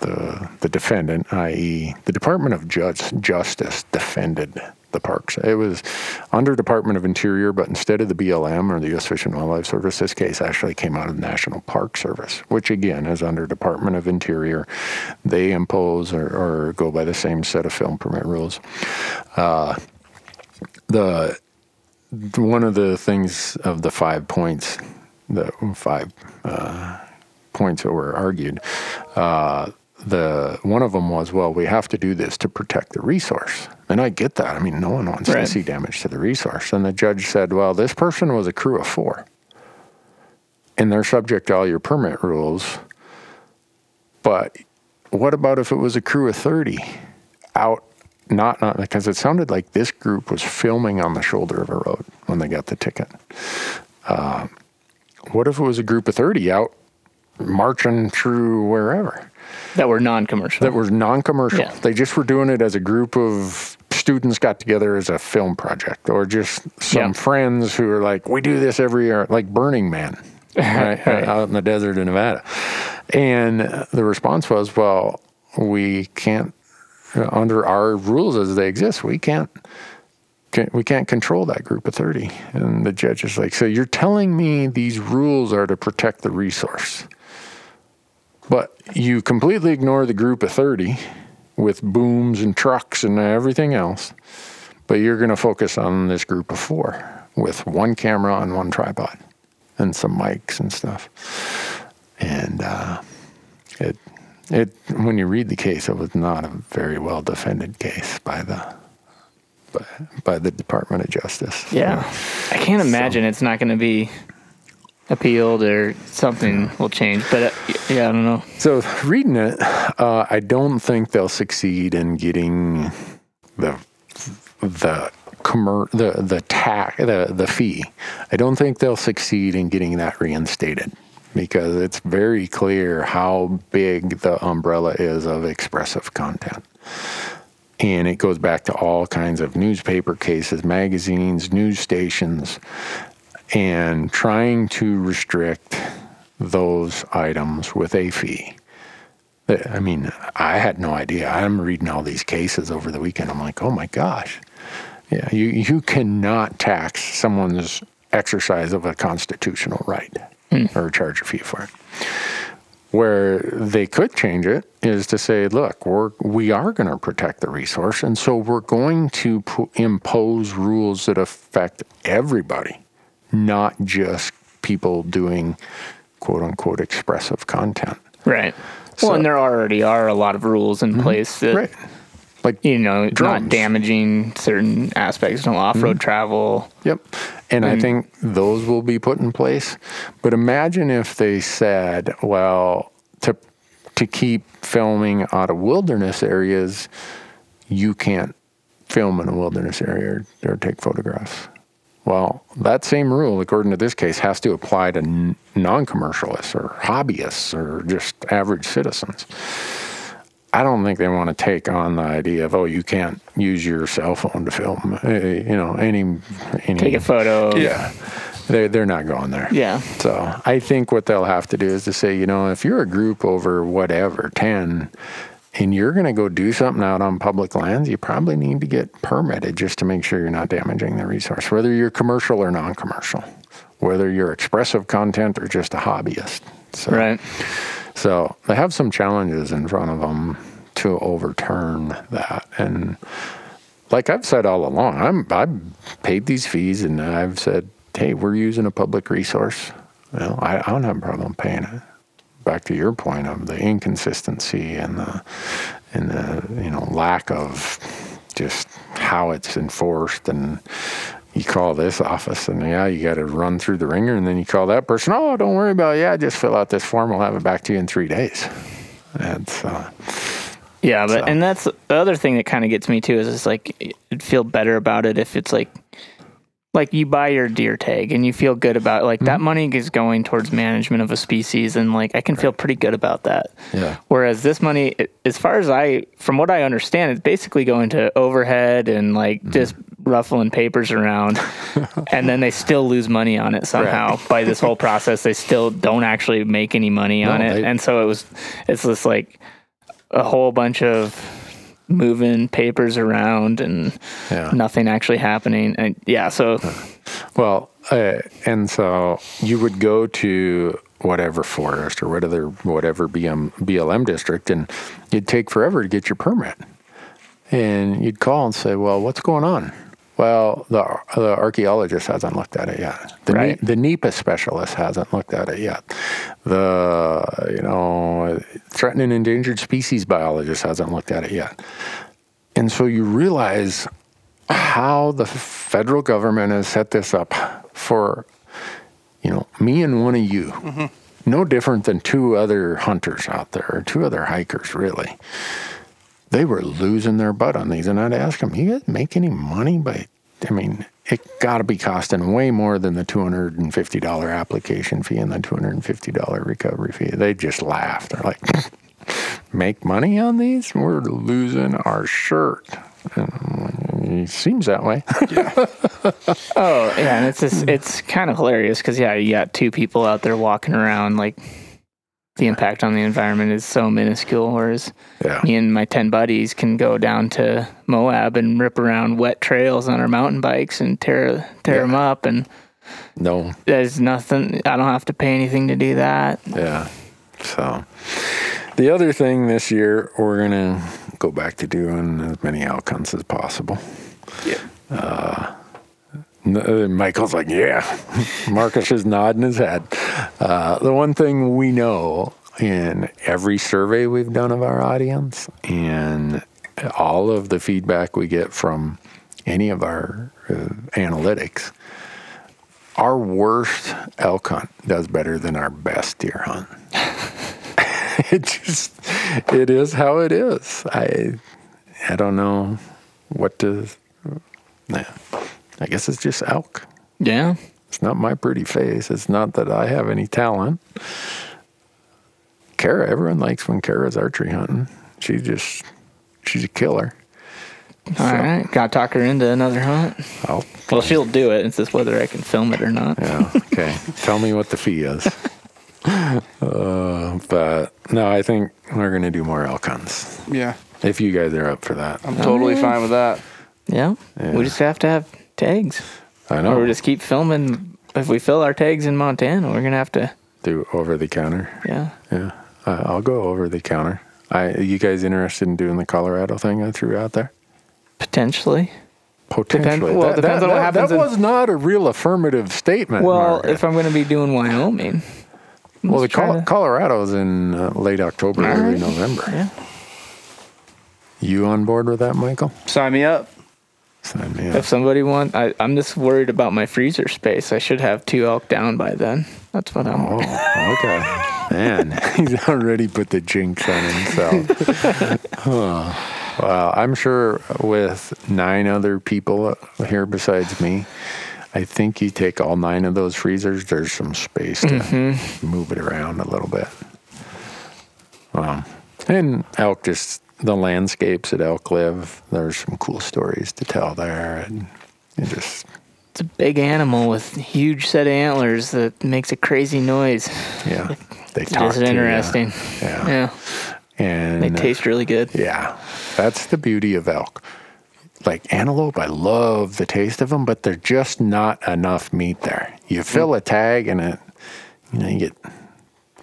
the the defendant, that is, the Department of Judge, Justice, defended the parks. It was under Department of Interior, but instead of the B L M or the U S Fish and Wildlife Service, this case actually came out of the National Park Service, which again is under Department of Interior. They impose or, or go by the same set of film permit rules. Uh, the one of the things of the five points, the five uh, points that were argued, uh, the one of them was, well, we have to do this to protect the resource. And I get that. I mean, no one wants right. to see damage to the resource. And the judge said, well, this person was a crew of four, and they're subject to all your permit rules. But what about if it was a crew of thirty out? Not, not because it sounded like this group was filming on the shoulder of a road when they got the ticket. Uh, what if it was a group of thirty out marching through wherever? That were non-commercial. That were non-commercial. Yeah. They just were doing it as a group of students got together as a film project, or just some yeah. friends who are like, we do this every year, like Burning Man, right? right. Out in the desert in Nevada. And the response was, well, we can't, under our rules as they exist, we can't, can't we can't control that group of thirty. And the judge is like, so you're telling me these rules are to protect the resource, but you completely ignore the group of thirty with booms and trucks and everything else, but you're going to focus on this group of four with one camera and one tripod and some mics and stuff. And uh, it it when you read the case, it was not a very well defended case by the by, by the Department of Justice. Yeah, I can't imagine so. It's not going to be appealed or something will change, but uh, yeah, I don't know. So reading it, uh, I don't think they'll succeed in getting the the commer- the the tax the the fee. I don't think they'll succeed in getting that reinstated because it's very clear how big the umbrella is of expressive content. And it goes back to all kinds of newspaper cases, magazines, news stations, and trying to restrict those items with a fee. I mean, I had no idea. I'm reading all these cases over the weekend. I'm like, oh my gosh. Yeah, you, you cannot tax someone's exercise of a constitutional right mm. or charge a fee for it. Where they could change it is to say, look, we're, we are going to protect the resource, and so we're going to po- impose rules that affect everybody, not just people doing quote-unquote expressive content. Right. So, well, and there already are a lot of rules in place that right. Like, you know, drones. Not damaging certain aspects of off-road mm-hmm. travel. Yep. And mm-hmm. I think those will be put in place. But imagine if they said, well, to to keep filming out of wilderness areas, you can't film in a wilderness area or, or take photographs. Well, that same rule, according to this case, has to apply to n- non-commercialists or hobbyists or just average citizens. I don't think they want to take on the idea of, oh, you can't use your cell phone to film, you know, any, any take a photo. Yeah, they they're not going there. Yeah. So I think what they'll have to do is to say, you know, if you're a group over whatever ten, and you're going to go do something out on public lands, you probably need to get permitted just to make sure you're not damaging the resource, whether you're commercial or non-commercial, whether you're expressive content or just a hobbyist. So, right. So they have some challenges in front of them to overturn that. And like I've said all along, I'm, I've paid these fees and I've said, hey, we're using a public resource. Well, I, I don't have a problem paying it. Back to your point of the inconsistency and the, and the, you know, lack of just how it's enforced. And you call this office and yeah, you got to run through the ringer, and then you call that person. Oh, don't worry about it. Yeah, just fill out this form. We'll have it back to you in three days. That's uh, yeah, but so. And that's the other thing that kind of gets me too is it's like I'd feel better about it if it's like like you buy your deer tag and you feel good about it. Like mm-hmm. that money is going towards management of a species, and like I can right. feel pretty good about that. Yeah. Whereas this money, it, as far as I, from what I understand, it's basically going to overhead and like mm-hmm. just. ruffling papers around, and then they still lose money on it somehow. Right. By this whole process, they still don't actually make any money no, on it. They, and so it was, it's just like a whole bunch of moving papers around and yeah. nothing actually happening. And yeah, so. Well, uh, and so you would go to whatever forest or whatever, whatever B M, B L M district, and it'd take forever to get your permit. And you'd call and say, well, what's going on? Well, the the archaeologist hasn't looked at it yet. The, right. ne- the NEPA specialist hasn't looked at it yet. The, you know, threatened and endangered species biologist hasn't looked at it yet. And so you realize how the federal government has set this up for, you know, me and one of you. Mm-hmm. No different than two other hunters out there, or two other hikers, really. They were losing their butt on these. And I'd ask them, you guys make any money? By, I mean, it got to be costing way more than the two hundred fifty dollars application fee and the two hundred fifty dollars recovery fee. They just laughed. They're like, make money on these? We're losing our shirt. And it seems that way. Yeah. Oh, yeah. And it's just, it's kind of hilarious because, yeah, you got two people out there walking around like, the impact on the environment is so minuscule, whereas yeah. me and my ten buddies can go down to Moab and rip around wet trails on our mountain bikes and tear tear yeah. them up. And no, there's nothing. I don't have to pay anything to do that. Yeah. So the other thing this year, we're gonna go back to doing as many elk hunts as possible. Yeah. Uh, Michael's like, yeah. Marcus is nodding his head. Uh, the one thing we know in every survey we've done of our audience and all of the feedback we get from any of our uh, analytics, our worst elk hunt does better than our best deer hunt. It just, it is how it is. I, I don't know what to, yeah. I guess it's just elk. Yeah. It's not my pretty face. It's not that I have any talent. Kara, everyone likes when Kara's archery hunting. She just, she's a killer. All so, right. Got to talk her into another hunt. I'll, well, she'll do it. It's just whether I can film it or not. Yeah. Okay. Tell me what the fee is. Uh, but no, I think we're going to do more elk hunts. Yeah. If you guys are up for that. I'm totally right. fine with that. Yeah. yeah. We just have to have tags. I know. Or we just keep filming. If we fill our tags in Montana, we're going to have to do over the counter. Yeah. Yeah. Uh, I'll go over the counter. I, you guys interested in doing the Colorado thing I threw out there? Potentially. Potentially. Depend, well, that, it depends that, on what that, happens. That in, was not a real affirmative statement. Well, Margaret. If I'm going to be doing Wyoming. I'm well, the Col- to... Colorado's in uh, late October, early November. Yeah. You on board with that, Michael? Sign me up. Sign me up. If somebody wants, I, I'm just worried about my freezer space. I should have two elk down by then. That's what I'm worried. Oh, okay. Man, he's already put the jinx on himself. Huh. Well, I'm sure with nine other people here besides me, I think you take all nine of those freezers, there's some space to mm-hmm. move it around a little bit. Um, and elk just... the landscapes that elk live, there's some cool stories to tell there, and it just it's a big animal with a huge set of antlers that makes a crazy noise. Yeah, they it's talk. It's interesting. You. Yeah, yeah, and they taste really good. Yeah, that's the beauty of elk. Like antelope, I love the taste of them, but there's just not enough meat there. You fill mm. a tag, and it you know you get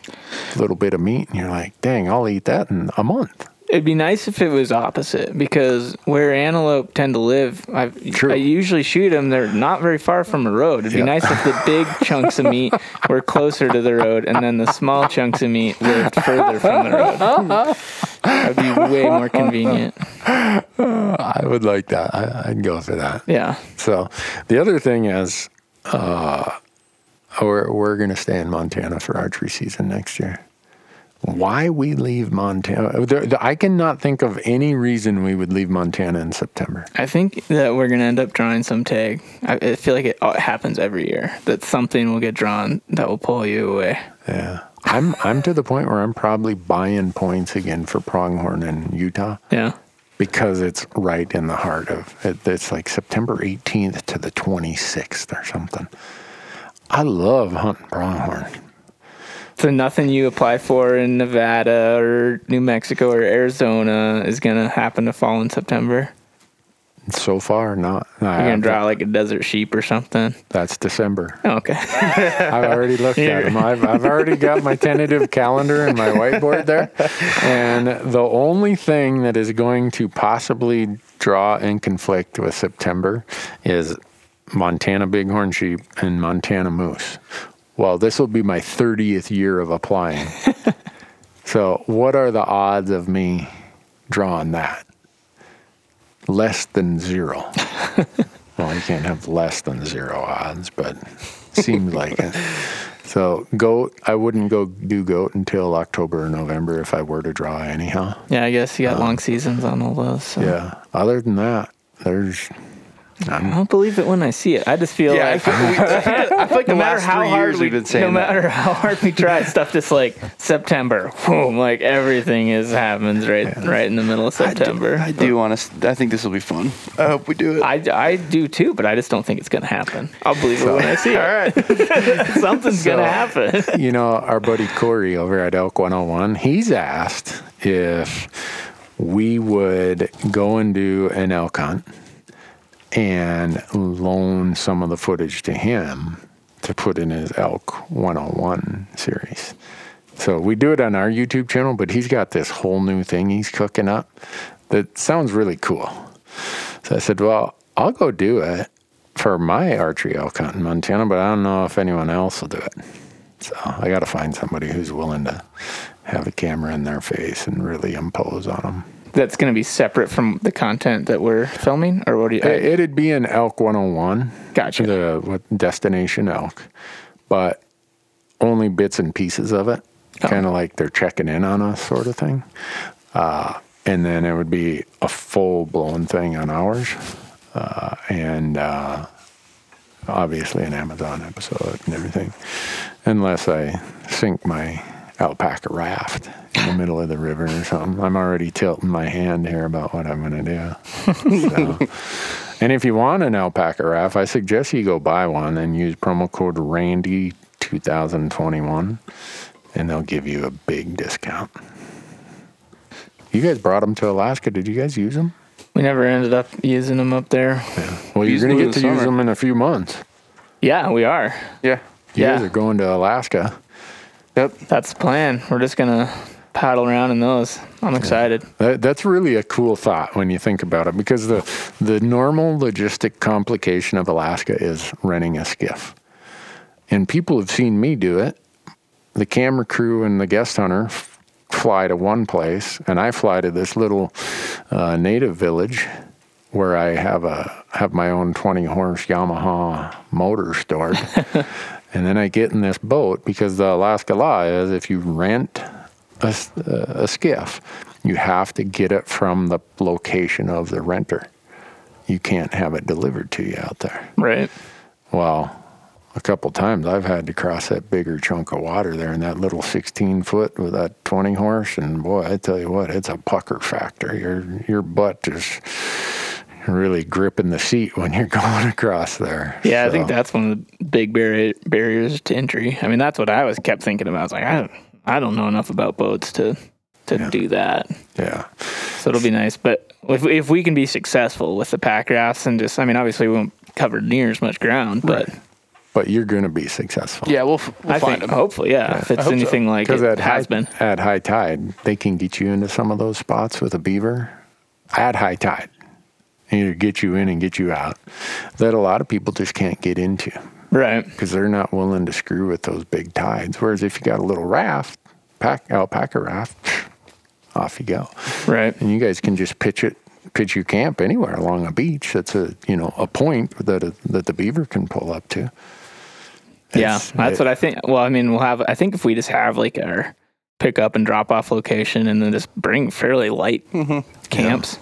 a little bit of meat, and you're like, dang, I'll eat that in a month. It'd be nice if it was opposite, because where antelope tend to live, I've, I usually shoot them, they're not very far from a road. It'd yep. be nice if the big chunks of meat were closer to the road, and then the small chunks of meat lived further from the road. That'd be way more convenient. I would like that. I, I'd go for that. Yeah. So the other thing is uh, we're, we're going to stay in Montana for archery season next year. Why we leave Montana? There, there, I cannot think of any reason we would leave Montana in September. I think that we're going to end up drawing some tag. I, I feel like it, it happens every year that something will get drawn that will pull you away. Yeah. I'm I'm to the point where I'm probably buying points again for pronghorn in Utah. Yeah. Because it's right in the heart of it. It's like September eighteenth to the twenty-sixth or something. I love hunting pronghorn. So nothing you apply for in Nevada or New Mexico or Arizona is going to happen to fall in September? So far, not. No, You're going to draw like a desert sheep or something? That's December. Oh, okay. I've already looked at them. I've, I've already got my tentative calendar and my whiteboard there. And the only thing that is going to possibly draw and conflict with September is Montana bighorn sheep and Montana moose. Well, this will be my thirtieth year of applying. So what are the odds of me drawing that? Less than zero. Well, you can't have less than zero odds, but seems like it. So goat, I wouldn't go do goat until October or November if I were to draw anyhow. Yeah, I guess you got um, long seasons on all those. So. Yeah. Other than that, there's... I'm, I don't believe it when I see it. I just feel yeah, like, I feel, we, I feel, I feel like no matter how hard we, no that. matter how hard we try, stuff just like September, boom, like everything is happens right, yeah. right in the middle of September. I do, I do want to. I think this will be fun. I hope we do it. I, I do too, but I just don't think it's going to happen. I'll believe so, it when I see it. All right, something's so, going to happen. You know, our buddy Corey over at Elk one oh one, he's asked if we would go and do an elk hunt and loan some of the footage to him to put in his Elk one oh one series. So we do it on our YouTube channel, but he's got this whole new thing he's cooking up that sounds really cool. So I said, well, I'll go do it for my archery elk hunt in Montana, but I don't know if anyone else will do it. So I got to find somebody who's willing to have a camera in their face and really impose on them. That's going to be separate from the content that we're filming, or what do you? I, it'd be an Elk one oh one. Gotcha. The what, destination elk, but only bits and pieces of it, oh. kind of like they're checking in on us, sort of thing. Uh, and then it would be a full blown thing on ours, uh, and uh, obviously an Amazon episode and everything, unless I sink my alpaca raft in the middle of the river or something. I'm already tilting my hand here about what I'm going to do. So, and if you want an alpaca raft, I suggest you go buy one and use promo code Randy twenty twenty-one, and they'll give you a big discount. You guys brought them to Alaska. Did you guys use them? We never ended up using them up there. Yeah. Well, we you're going to get to summer. use them in a few months. Yeah, we are. Yeah. You yeah. guys are going to Alaska. Yep. That's the plan. We're just going to paddle around in those. I'm excited. Yeah. That, that's really a cool thought when you think about it, because the, the normal logistic complication of Alaska is renting a skiff. And people have seen me do it. The camera crew and the guest hunter f- fly to one place, and I fly to this little uh, native village where I have a have my own twenty horse Yamaha motor stored. And then I get in this boat, because the Alaska law is if you rent a, a skiff, you have to get it from the location of the renter. You can't have it delivered to you out there. Right. Well, a couple times I've had to cross that bigger chunk of water there in that little sixteen foot with that twenty horse, and boy, I tell you what, it's a pucker factor. Your your butt is really gripping the seat when you're going across there. Yeah, so. I think that's one of the big bar- barriers to entry. I mean, that's what I was kept thinking about. I was like, I don't, I don't know enough about boats to to yeah. do that. Yeah. So it'll be nice, but if if we can be successful with the pack rafts and just, I mean, obviously we won't cover near as much ground, but. Right. But you're going to be successful. Yeah, we'll, we'll I find think, them. Hopefully, yeah. yeah. If it's anything so. like it has high, been. At high tide, they can get you into some of those spots with a beaver at high tide. Either get you in and get you out. That a lot of people just can't get into. Right. Because they're not willing to screw with those big tides. Whereas if you got a little raft, pack, alpaca raft, off you go. Right. And you guys can just pitch it. Pitch your camp anywhere along a beach. That's a, you know, a point that a, that the beaver can pull up to. It's, yeah, that's it, what I think. Well, I mean, we'll have, I think if we just have like our pick up and drop off location and then just bring fairly light mm-hmm. camps. Yeah.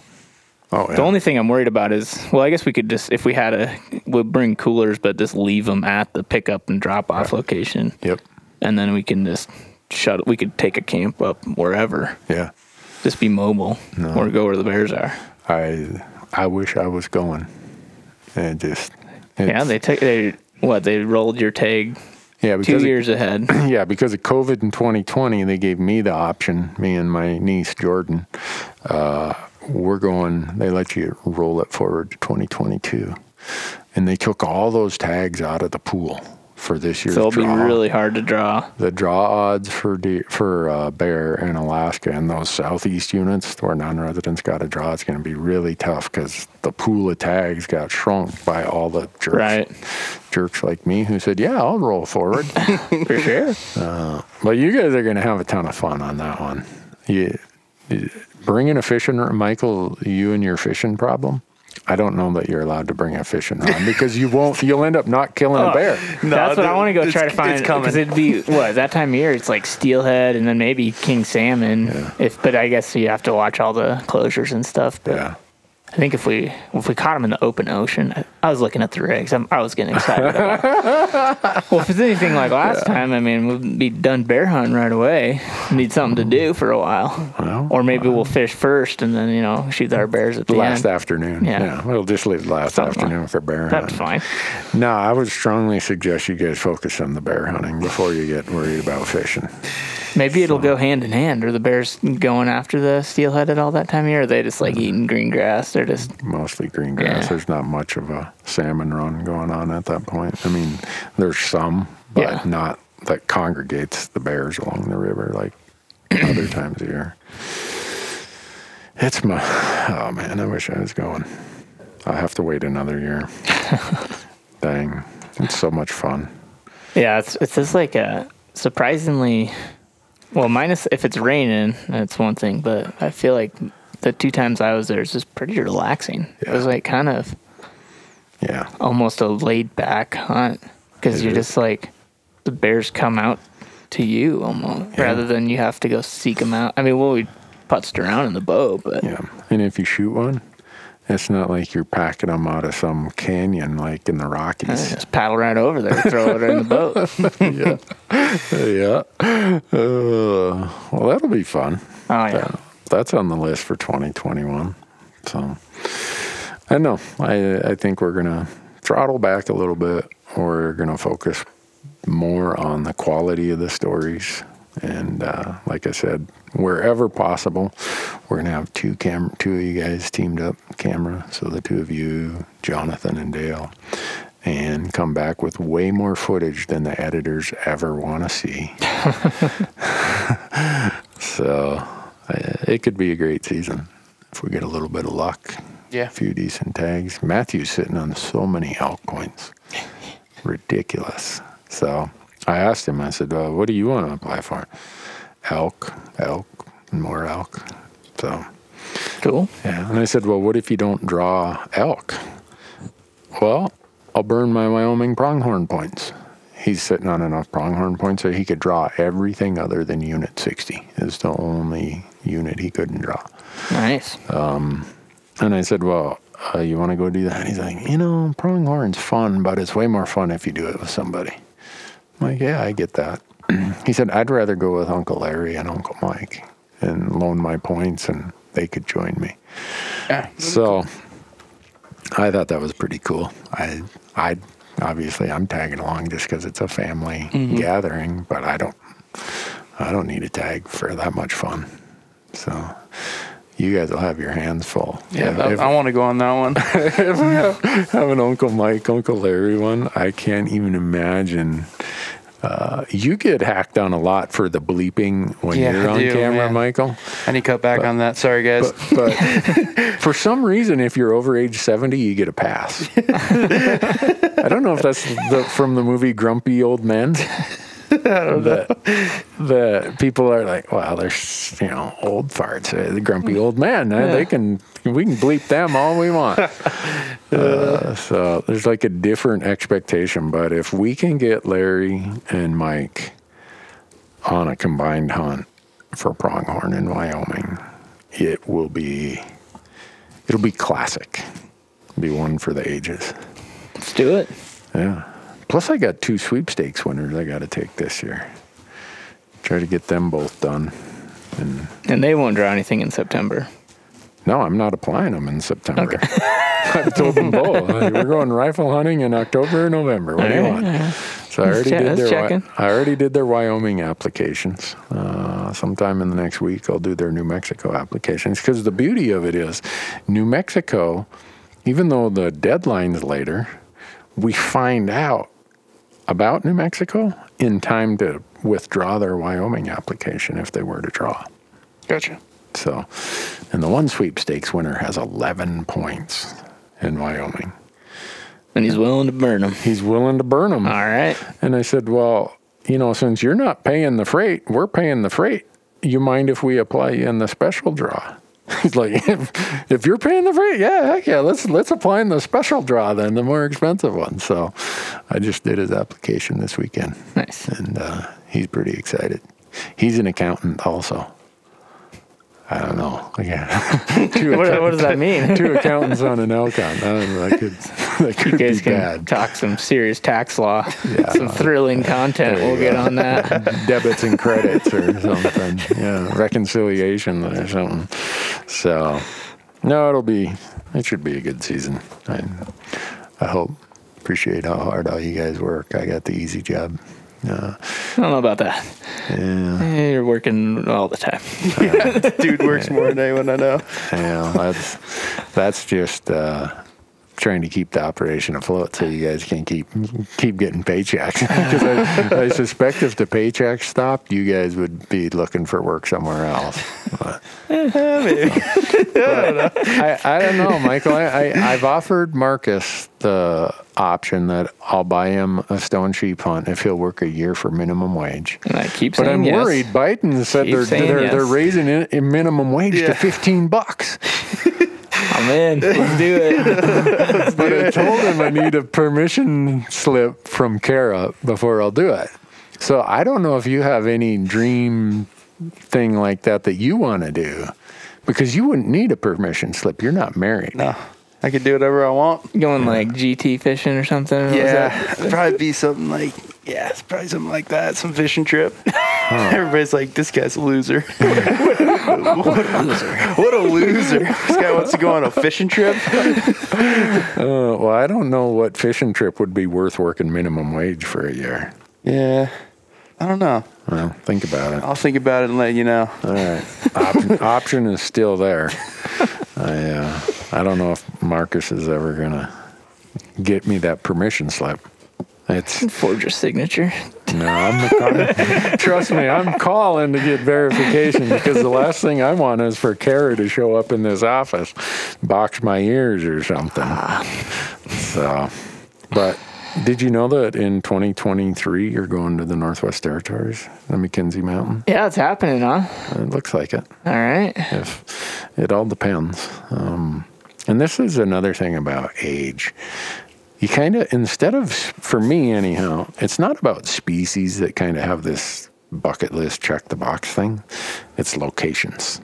Oh, yeah. The only thing I'm worried about is, well, I guess we could just, if we had a, we'll bring coolers, but just leave them at the pick up and drop off right. location. Yep. And then we can just shut, we could take a camp up wherever. Yeah. Just be mobile no. or go where the bears are. I, I wish I was going. And just, yeah, they take, they, What, they rolled your tag yeah, two years of, ahead. Yeah, because of COVID in twenty twenty, they gave me the option, me and my niece, Jordan. Uh, we're going, they let you roll it forward to twenty twenty-two. And they took all those tags out of the pool for this year's draw. So it'll draw. be really hard to draw. The draw odds for de- for uh, bear in Alaska and those southeast units where non-residents got to draw, it's going to be really tough because the pool of tags got shrunk by all the jerks. Right. Jerks like me who said, yeah, I'll roll forward. For sure. Uh, but you guys are going to have a ton of fun on that one. You, you, bringing a fishing, Michael, you and your fishing problem. I don't know that you're allowed to bring a fishing rod because you won't. You'll end up not killing oh, a bear. No, that's what I want to go try to find. It's coming because it'd be what that time of year. It's like steelhead and then maybe king salmon. Yeah. If but I guess you have to watch all the closures and stuff. But yeah. I think if we if we caught them in the open ocean, I, I was looking at the rigs. I'm, I was getting excited. About well, if it's anything like last yeah. time, I mean, we'll be done bear hunting right away. Need something to do for a while, well, or maybe well. we'll fish first and then you know shoot our bears at the last end. afternoon. Yeah. yeah, we'll just leave last something afternoon like, for bear hunting. That's fine. No, I would strongly suggest you guys focus on the bear hunting before you get worried about fishing. Maybe it'll so. go hand in hand. Are the bears going after the steelhead at all that time of year? Or are they just like eating green grass? They're just mostly green grass. Yeah. There's not much of a salmon run going on at that point. I mean, there's some, but yeah. not that congregates the bears along the river like other times of year. It's my, oh man, I wish I was going. I have to wait another year. Dang. It's so much fun. Yeah, it's, it's just like a surprisingly. Well, minus if it's raining, that's one thing. But I feel like the two times I was there, it's just pretty relaxing. Yeah. It was like kind of, yeah, almost a laid back hunt because you're is. just like the bears come out to you almost yeah. rather than you have to go seek them out. I mean, well, we putzed around in the bow, but yeah. And if you shoot one, it's not like you're packing them out of some canyon like in the Rockies. I just paddle right over there, throw it in the boat. yeah. Yeah. Uh, well, that'll be fun. Oh, yeah. That, that's on the list for twenty twenty-one. So, I know. I, I think we're going to throttle back a little bit. We're going to focus more on the quality of the stories. And uh, like I said, wherever possible, we're going to have two cam- two of you guys teamed up camera. So the two of you, Jonathan and Dale, and come back with way more footage than the editors ever want to see. So uh, it could be a great season if we get a little bit of luck. Yeah. A few decent tags. Matthew's sitting on so many elk coins. Ridiculous. So I asked him, I said, uh, what do you want to apply for? elk, elk, and more elk. So cool. Yeah. And I said, well, what if you don't draw elk? Well, I'll burn my Wyoming pronghorn points. He's sitting on enough pronghorn points that he could draw everything other than Unit sixty. It's the only unit he couldn't draw. Nice. Um, and I said, well, uh, you want to go do that? And he's like, you know, pronghorn's fun, but it's way more fun if you do it with somebody. I'm like, yeah, I get that. He said, I'd rather go with Uncle Larry and Uncle Mike and loan my points and they could join me. Yeah. So I thought that was pretty cool. I, I obviously I'm tagging along just because it's a family mm-hmm. gathering, but I don't, I don't need a tag for that much fun. So you guys will have your hands full. Yeah, that, if, I want to go on that one. If I have, have an Uncle Mike, Uncle Larry one, I can't even imagine. Uh, you get hacked on a lot for the bleeping when yeah, you're on do, camera, man. Michael. I need to cut back but, on that. Sorry, guys. But, but for some reason, if you're over age seventy, you get a pass. I don't know if that's the, from the movie Grumpy Old Men. I don't that, know. That people are like, wow, they're, you know, old farts, the grumpy old man. Yeah. They can, we can bleep them all we want. uh, so there's like a different expectation. But if we can get Larry and Mike on a combined hunt for pronghorn in Wyoming, it will be, it'll be classic. It'll be one for the ages. Let's do it. Yeah. Plus, I got two sweepstakes winners I got to take this year. Try to get them both done. And, and they won't draw anything in September. No, I'm not applying them in September. Okay. I've told them both. We're going rifle hunting in October or November. What all do you right, want? Right. So I already, che- did their, I already did their Wyoming applications. Uh, sometime in the next week, I'll do their New Mexico applications. Because the beauty of it is, New Mexico, even though the deadline's later, we find out about New Mexico in time to withdraw their Wyoming application if they were to draw. Gotcha. So, and the one sweepstakes winner has eleven points in Wyoming. And he's willing to burn them. He's willing to burn them. All right. And I said, well, you know, since you're not paying the freight, we're paying the freight. You mind if we apply you in the special draw? He's like, if, if you're paying the freight, yeah, heck yeah, let's let's apply in the special draw then, the more expensive one. So I just did his application this weekend. Nice. And uh, he's pretty excited. He's an accountant also. I don't know. Yeah. what, what does that mean? Two accountants on an elk hunt. I don't know. That could, that could you guys be can bad. Talk some serious tax law. Yeah, some thrilling content. We'll get on that. Debits and credits or something. Yeah, reconciliation or something. So, no, it'll be, it should be a good season. I, I hope. Appreciate how hard all you guys work. I got the easy job. Uh, I don't know about that. Yeah. You're working all the time. Uh, Dude works yeah. more than anyone I know. Yeah, that's that's just uh, trying to keep the operation afloat so you guys can keep keep getting paychecks. Because I, I suspect if the paychecks stopped, you guys would be looking for work somewhere else. But, yeah, maybe. So, but I, I don't know, Michael. I, I, I've offered Marcus the option that I'll buy him a stone sheep hunt if he'll work a year for minimum wage. And I keep saying But I'm yes. worried. Biden said they're they're, yes. they're raising in, in minimum wage yeah. to fifteen bucks. I'm in. Let's do it. Let's but do I it. Told him I need a permission slip from Kara before I'll do it. So I don't know if you have any dream thing like that that you want to do, because you wouldn't need a permission slip. You're not married. No. I could do whatever I want. Going yeah. like G T fishing or something? Or yeah, it'd probably be something like, yeah, it's probably something like that, some fishing trip. Huh. Everybody's like, this guy's a loser. What a loser. What a loser. This guy wants to go on a fishing trip. uh, well, I don't know what fishing trip would be worth working minimum wage for a year. Yeah. I don't know. Well, think about it. I'll think about it and let you know. All right. Op- option is still there. I uh, I don't know if Marcus is ever going to get me that permission slip. It's forge your signature. No, I'm, I'm trust me, I'm calling to get verification, because the last thing I want is for Kara to show up in this office, box my ears or something. So, but Did you know that in twenty twenty-three you're going to the Northwest Territories, the Mackenzie Mountain? Yeah, it's happening, huh? It looks like it. All right. If it all depends. Um, and this is another thing about age. You kind of, instead of, for me anyhow, it's not about species that kind of have this bucket list, check the box thing. It's locations.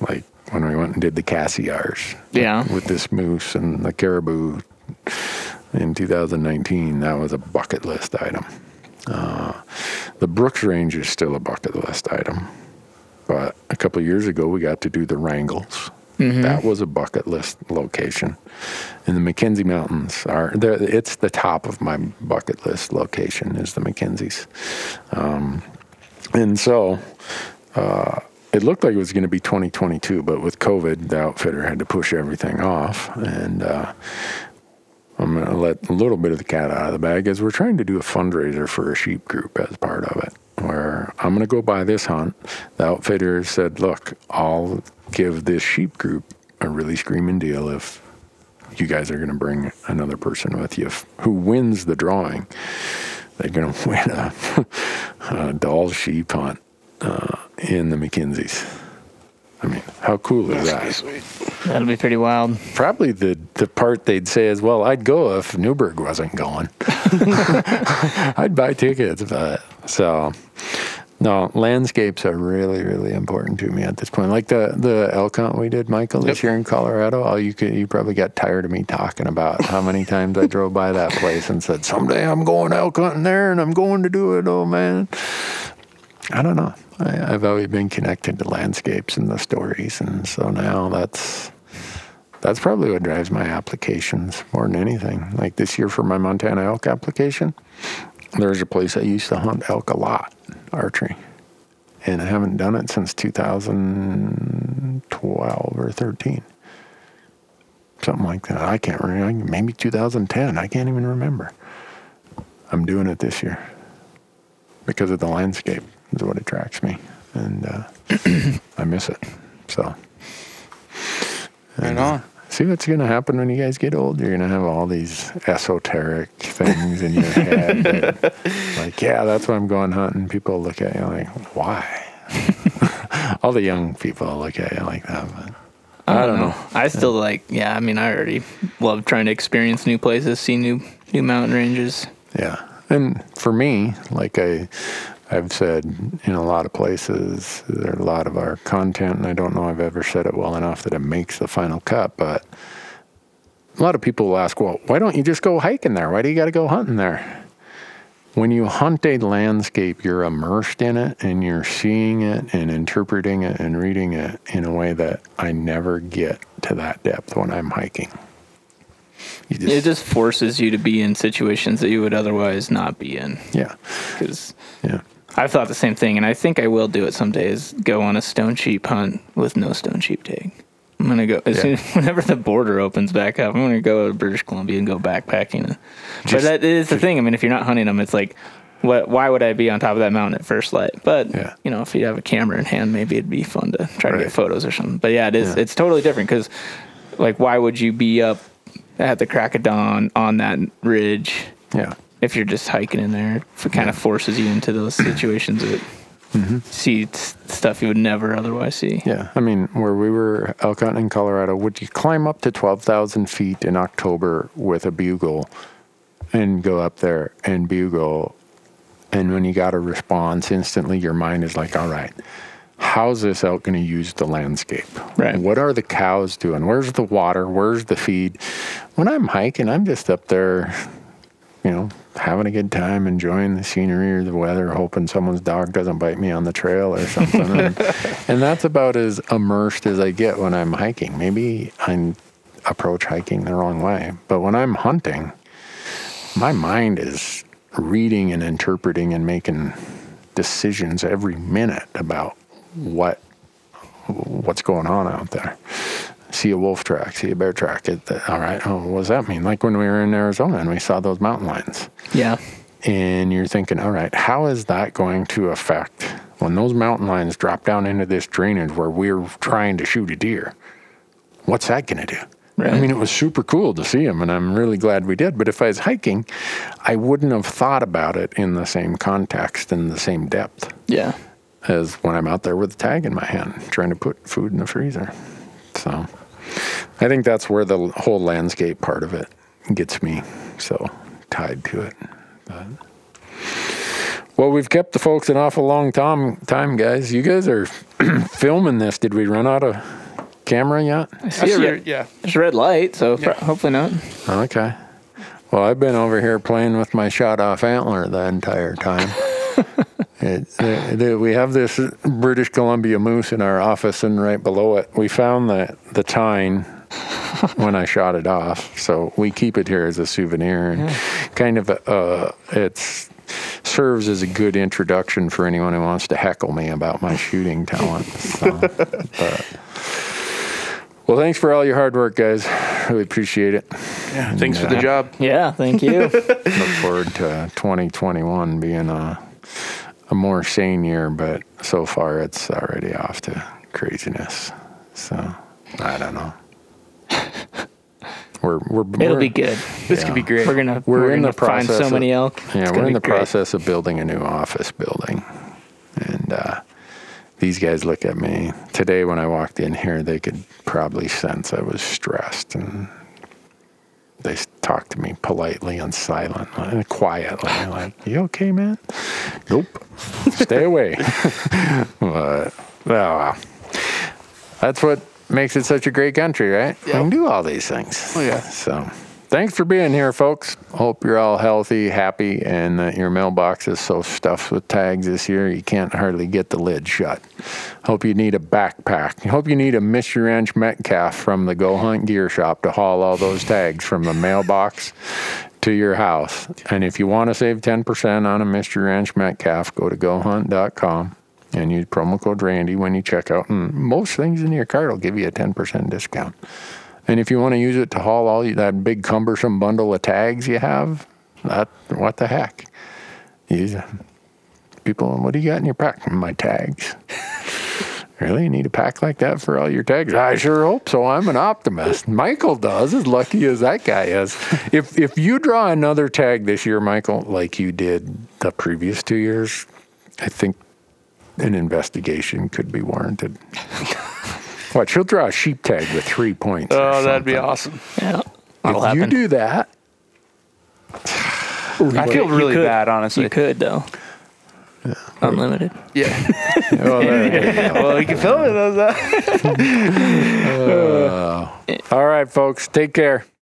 Like when we went and did the Cassiars. Yeah. With, with this moose and the caribou in two thousand nineteen, that was a bucket list item. Uh, the Brooks Range is still a bucket list item. But a couple of years ago, we got to do the Wrangles. Mm-hmm. That was a bucket list location. And the Mackenzie Mountains are, it's the top of my bucket list location is the Mackenzies. Um, and so uh, it looked like it was going to be twenty twenty-two, but with COVID, the outfitter had to push everything off. And uh, I'm going to let a little bit of the cat out of the bag as we're trying to do a fundraiser for a sheep group as part of it, where I'm going to go buy this hunt. The outfitter said, look, I'll give this sheep group a really screaming deal if you guys are going to bring another person with you. If, who wins the drawing, they're going to win a, a doll sheep hunt uh, in the Mackenzies. I mean, how cool is That's that? Pretty sweet. That'll be pretty wild. Probably the, the part they'd say is, well, I'd go if Newberg wasn't going. I'd buy tickets, but so... No, landscapes are really, really important to me at this point. Like the, the elk hunt we did, Michael, this yep. year in Colorado. Oh, you could, you probably got tired of me talking about how many times I drove by that place and said, someday I'm going elk hunting there and I'm going to do it, oh, man. I don't know. I, I've always been connected to landscapes and the stories. And so now that's that's probably what drives my applications more than anything. Like this year for my Montana elk application, there's a place I used to hunt elk a lot. Archery, and I haven't done it since two thousand twelve or thirteen, something like that. I can't remember. Maybe two thousand ten. I can't even remember. I'm doing it this year because of the landscape is what attracts me, and uh, I miss it. So, and, right on. See what's going to happen when you guys get old. You're going to have all these esoteric things in your head. That, like, yeah, that's why I'm going hunting. People look at you like, why? All the young people look at you like that. But I, I don't know. know. I still yeah. like, yeah, I mean, I already love trying to experience new places, see new new mountain ranges. Yeah. And for me, like I... I've said in a lot of places, there are a lot of our content, and I don't know I've ever said it well enough that it makes the final cut, but a lot of people will ask, well, why don't you just go hiking there? Why do you got to go hunting there? When you hunt a landscape, you're immersed in it, and you're seeing it and interpreting it and reading it in a way that I never get to that depth when I'm hiking. You just, it just forces you to be in situations that you would otherwise not be in. Yeah. Because... yeah. I've thought the same thing, and I think I will do it someday, is go on a stone sheep hunt with no stone sheep tag. I'm going to go, as yeah. soon, whenever the border opens back up, I'm going to go to British Columbia and go backpacking. Just, but that is the just, thing. I mean, if you're not hunting them, it's like, what? Why would I be on top of that mountain at first light? But, yeah. you know, if you have a camera in hand, maybe it'd be fun to try right. to get photos or something. But, yeah, it is, yeah. it's totally different because, like, why would you be up at the crack of dawn on that ridge? Yeah. If you're just hiking in there, it kind of forces you into those situations that mm-hmm. see stuff you would never otherwise see. Yeah. I mean, where we were elk hunting in Colorado, would you climb up to twelve thousand feet in October with a bugle and go up there and bugle? And when you got a response instantly, your mind is like, all right, how's this elk going to use the landscape? Right. What are the cows doing? Where's the water? Where's the feed? When I'm hiking, I'm just up there, you know, having a good time, enjoying the scenery or the weather, hoping someone's dog doesn't bite me on the trail or something. and, and that's about as immersed as I get when I'm hiking. Maybe I approach hiking the wrong way, but when I'm hunting, my mind is reading and interpreting and making decisions every minute about what what's going on out there. See a wolf track, see a bear track. It, the, all right, oh, what does that mean? Like when we were in Arizona and we saw those mountain lions. Yeah. And you're thinking, all right, how is that going to affect when those mountain lions drop down into this drainage where we're trying to shoot a deer? What's that going to do? Right. I mean, it was super cool to see them, and I'm really glad we did. But if I was hiking, I wouldn't have thought about it in the same context and the same depth. Yeah. As when I'm out there with a tag in my hand trying to put food in the freezer. So I think that's where the whole landscape part of it gets me so tied to it. But, well, we've kept the folks an awful long time, time guys. You guys are filming this. Did we run out of camera yet? I see I see a red, yeah. There's a red light, so yeah. pro- hopefully not. Okay. Well, I've been over here playing with my shot-off antler the entire time. It, the, the, we have this British Columbia moose in our office, and right below it, we found the, the tine when I shot it off. So we keep it here as a souvenir, and yeah. kind of uh, it serves as a good introduction for anyone who wants to heckle me about my shooting talent. So, but, well, thanks for all your hard work, guys. Really appreciate it. Yeah, and, thanks for uh, the job. Yeah, thank you. Look forward to twenty twenty-one being a... a more sane year, but so far it's already off to craziness. So I don't know. We're we're it'll we're, be good. Yeah. This could be great. We're gonna we're, we're in gonna the process find so of, many elk. Yeah, it's we're in the great. process of building a new office building, and uh, these guys look at me today when I walked in here. They could probably sense I was stressed, and they talked to me politely and silently and quietly. Like, you okay, man? Nope. Stay away. But, well, that's what makes it such a great country, right? Yep. We can do all these things. Oh, yeah. So thanks for being here, folks. Hope you're all healthy, happy, and that your mailbox is so stuffed with tags this year you can't hardly get the lid shut. Hope you need a backpack. Hope you need a Mystery Ranch Metcalf from the Go Hunt Gear Shop to haul all those tags from the mailbox to your house. And if you want to save ten percent on a Mystery Ranch Metcalf, go to go hunt dot com and use promo code Randy when you check out. And most things in your cart will give you a ten percent discount. And if you want to use it to haul all you, that big cumbersome bundle of tags you have, that what the heck? Use people. What do you got in your pack? My tags. Really? You need a pack like that for all your tags? I sure hope so. I'm an optimist. Michael does, as lucky as that guy is. If if you draw another tag this year, Michael, like you did the previous two years, I think an investigation could be warranted. Watch, he'll draw a sheep tag with three points. Oh, that'd be awesome. Yeah. That'll if you happen. do that. Ooh, I feel really bad, honestly. You could, though. Yeah. Unlimited. Yeah. Well, there well, we can film it. Those. uh, All right, folks. Take care.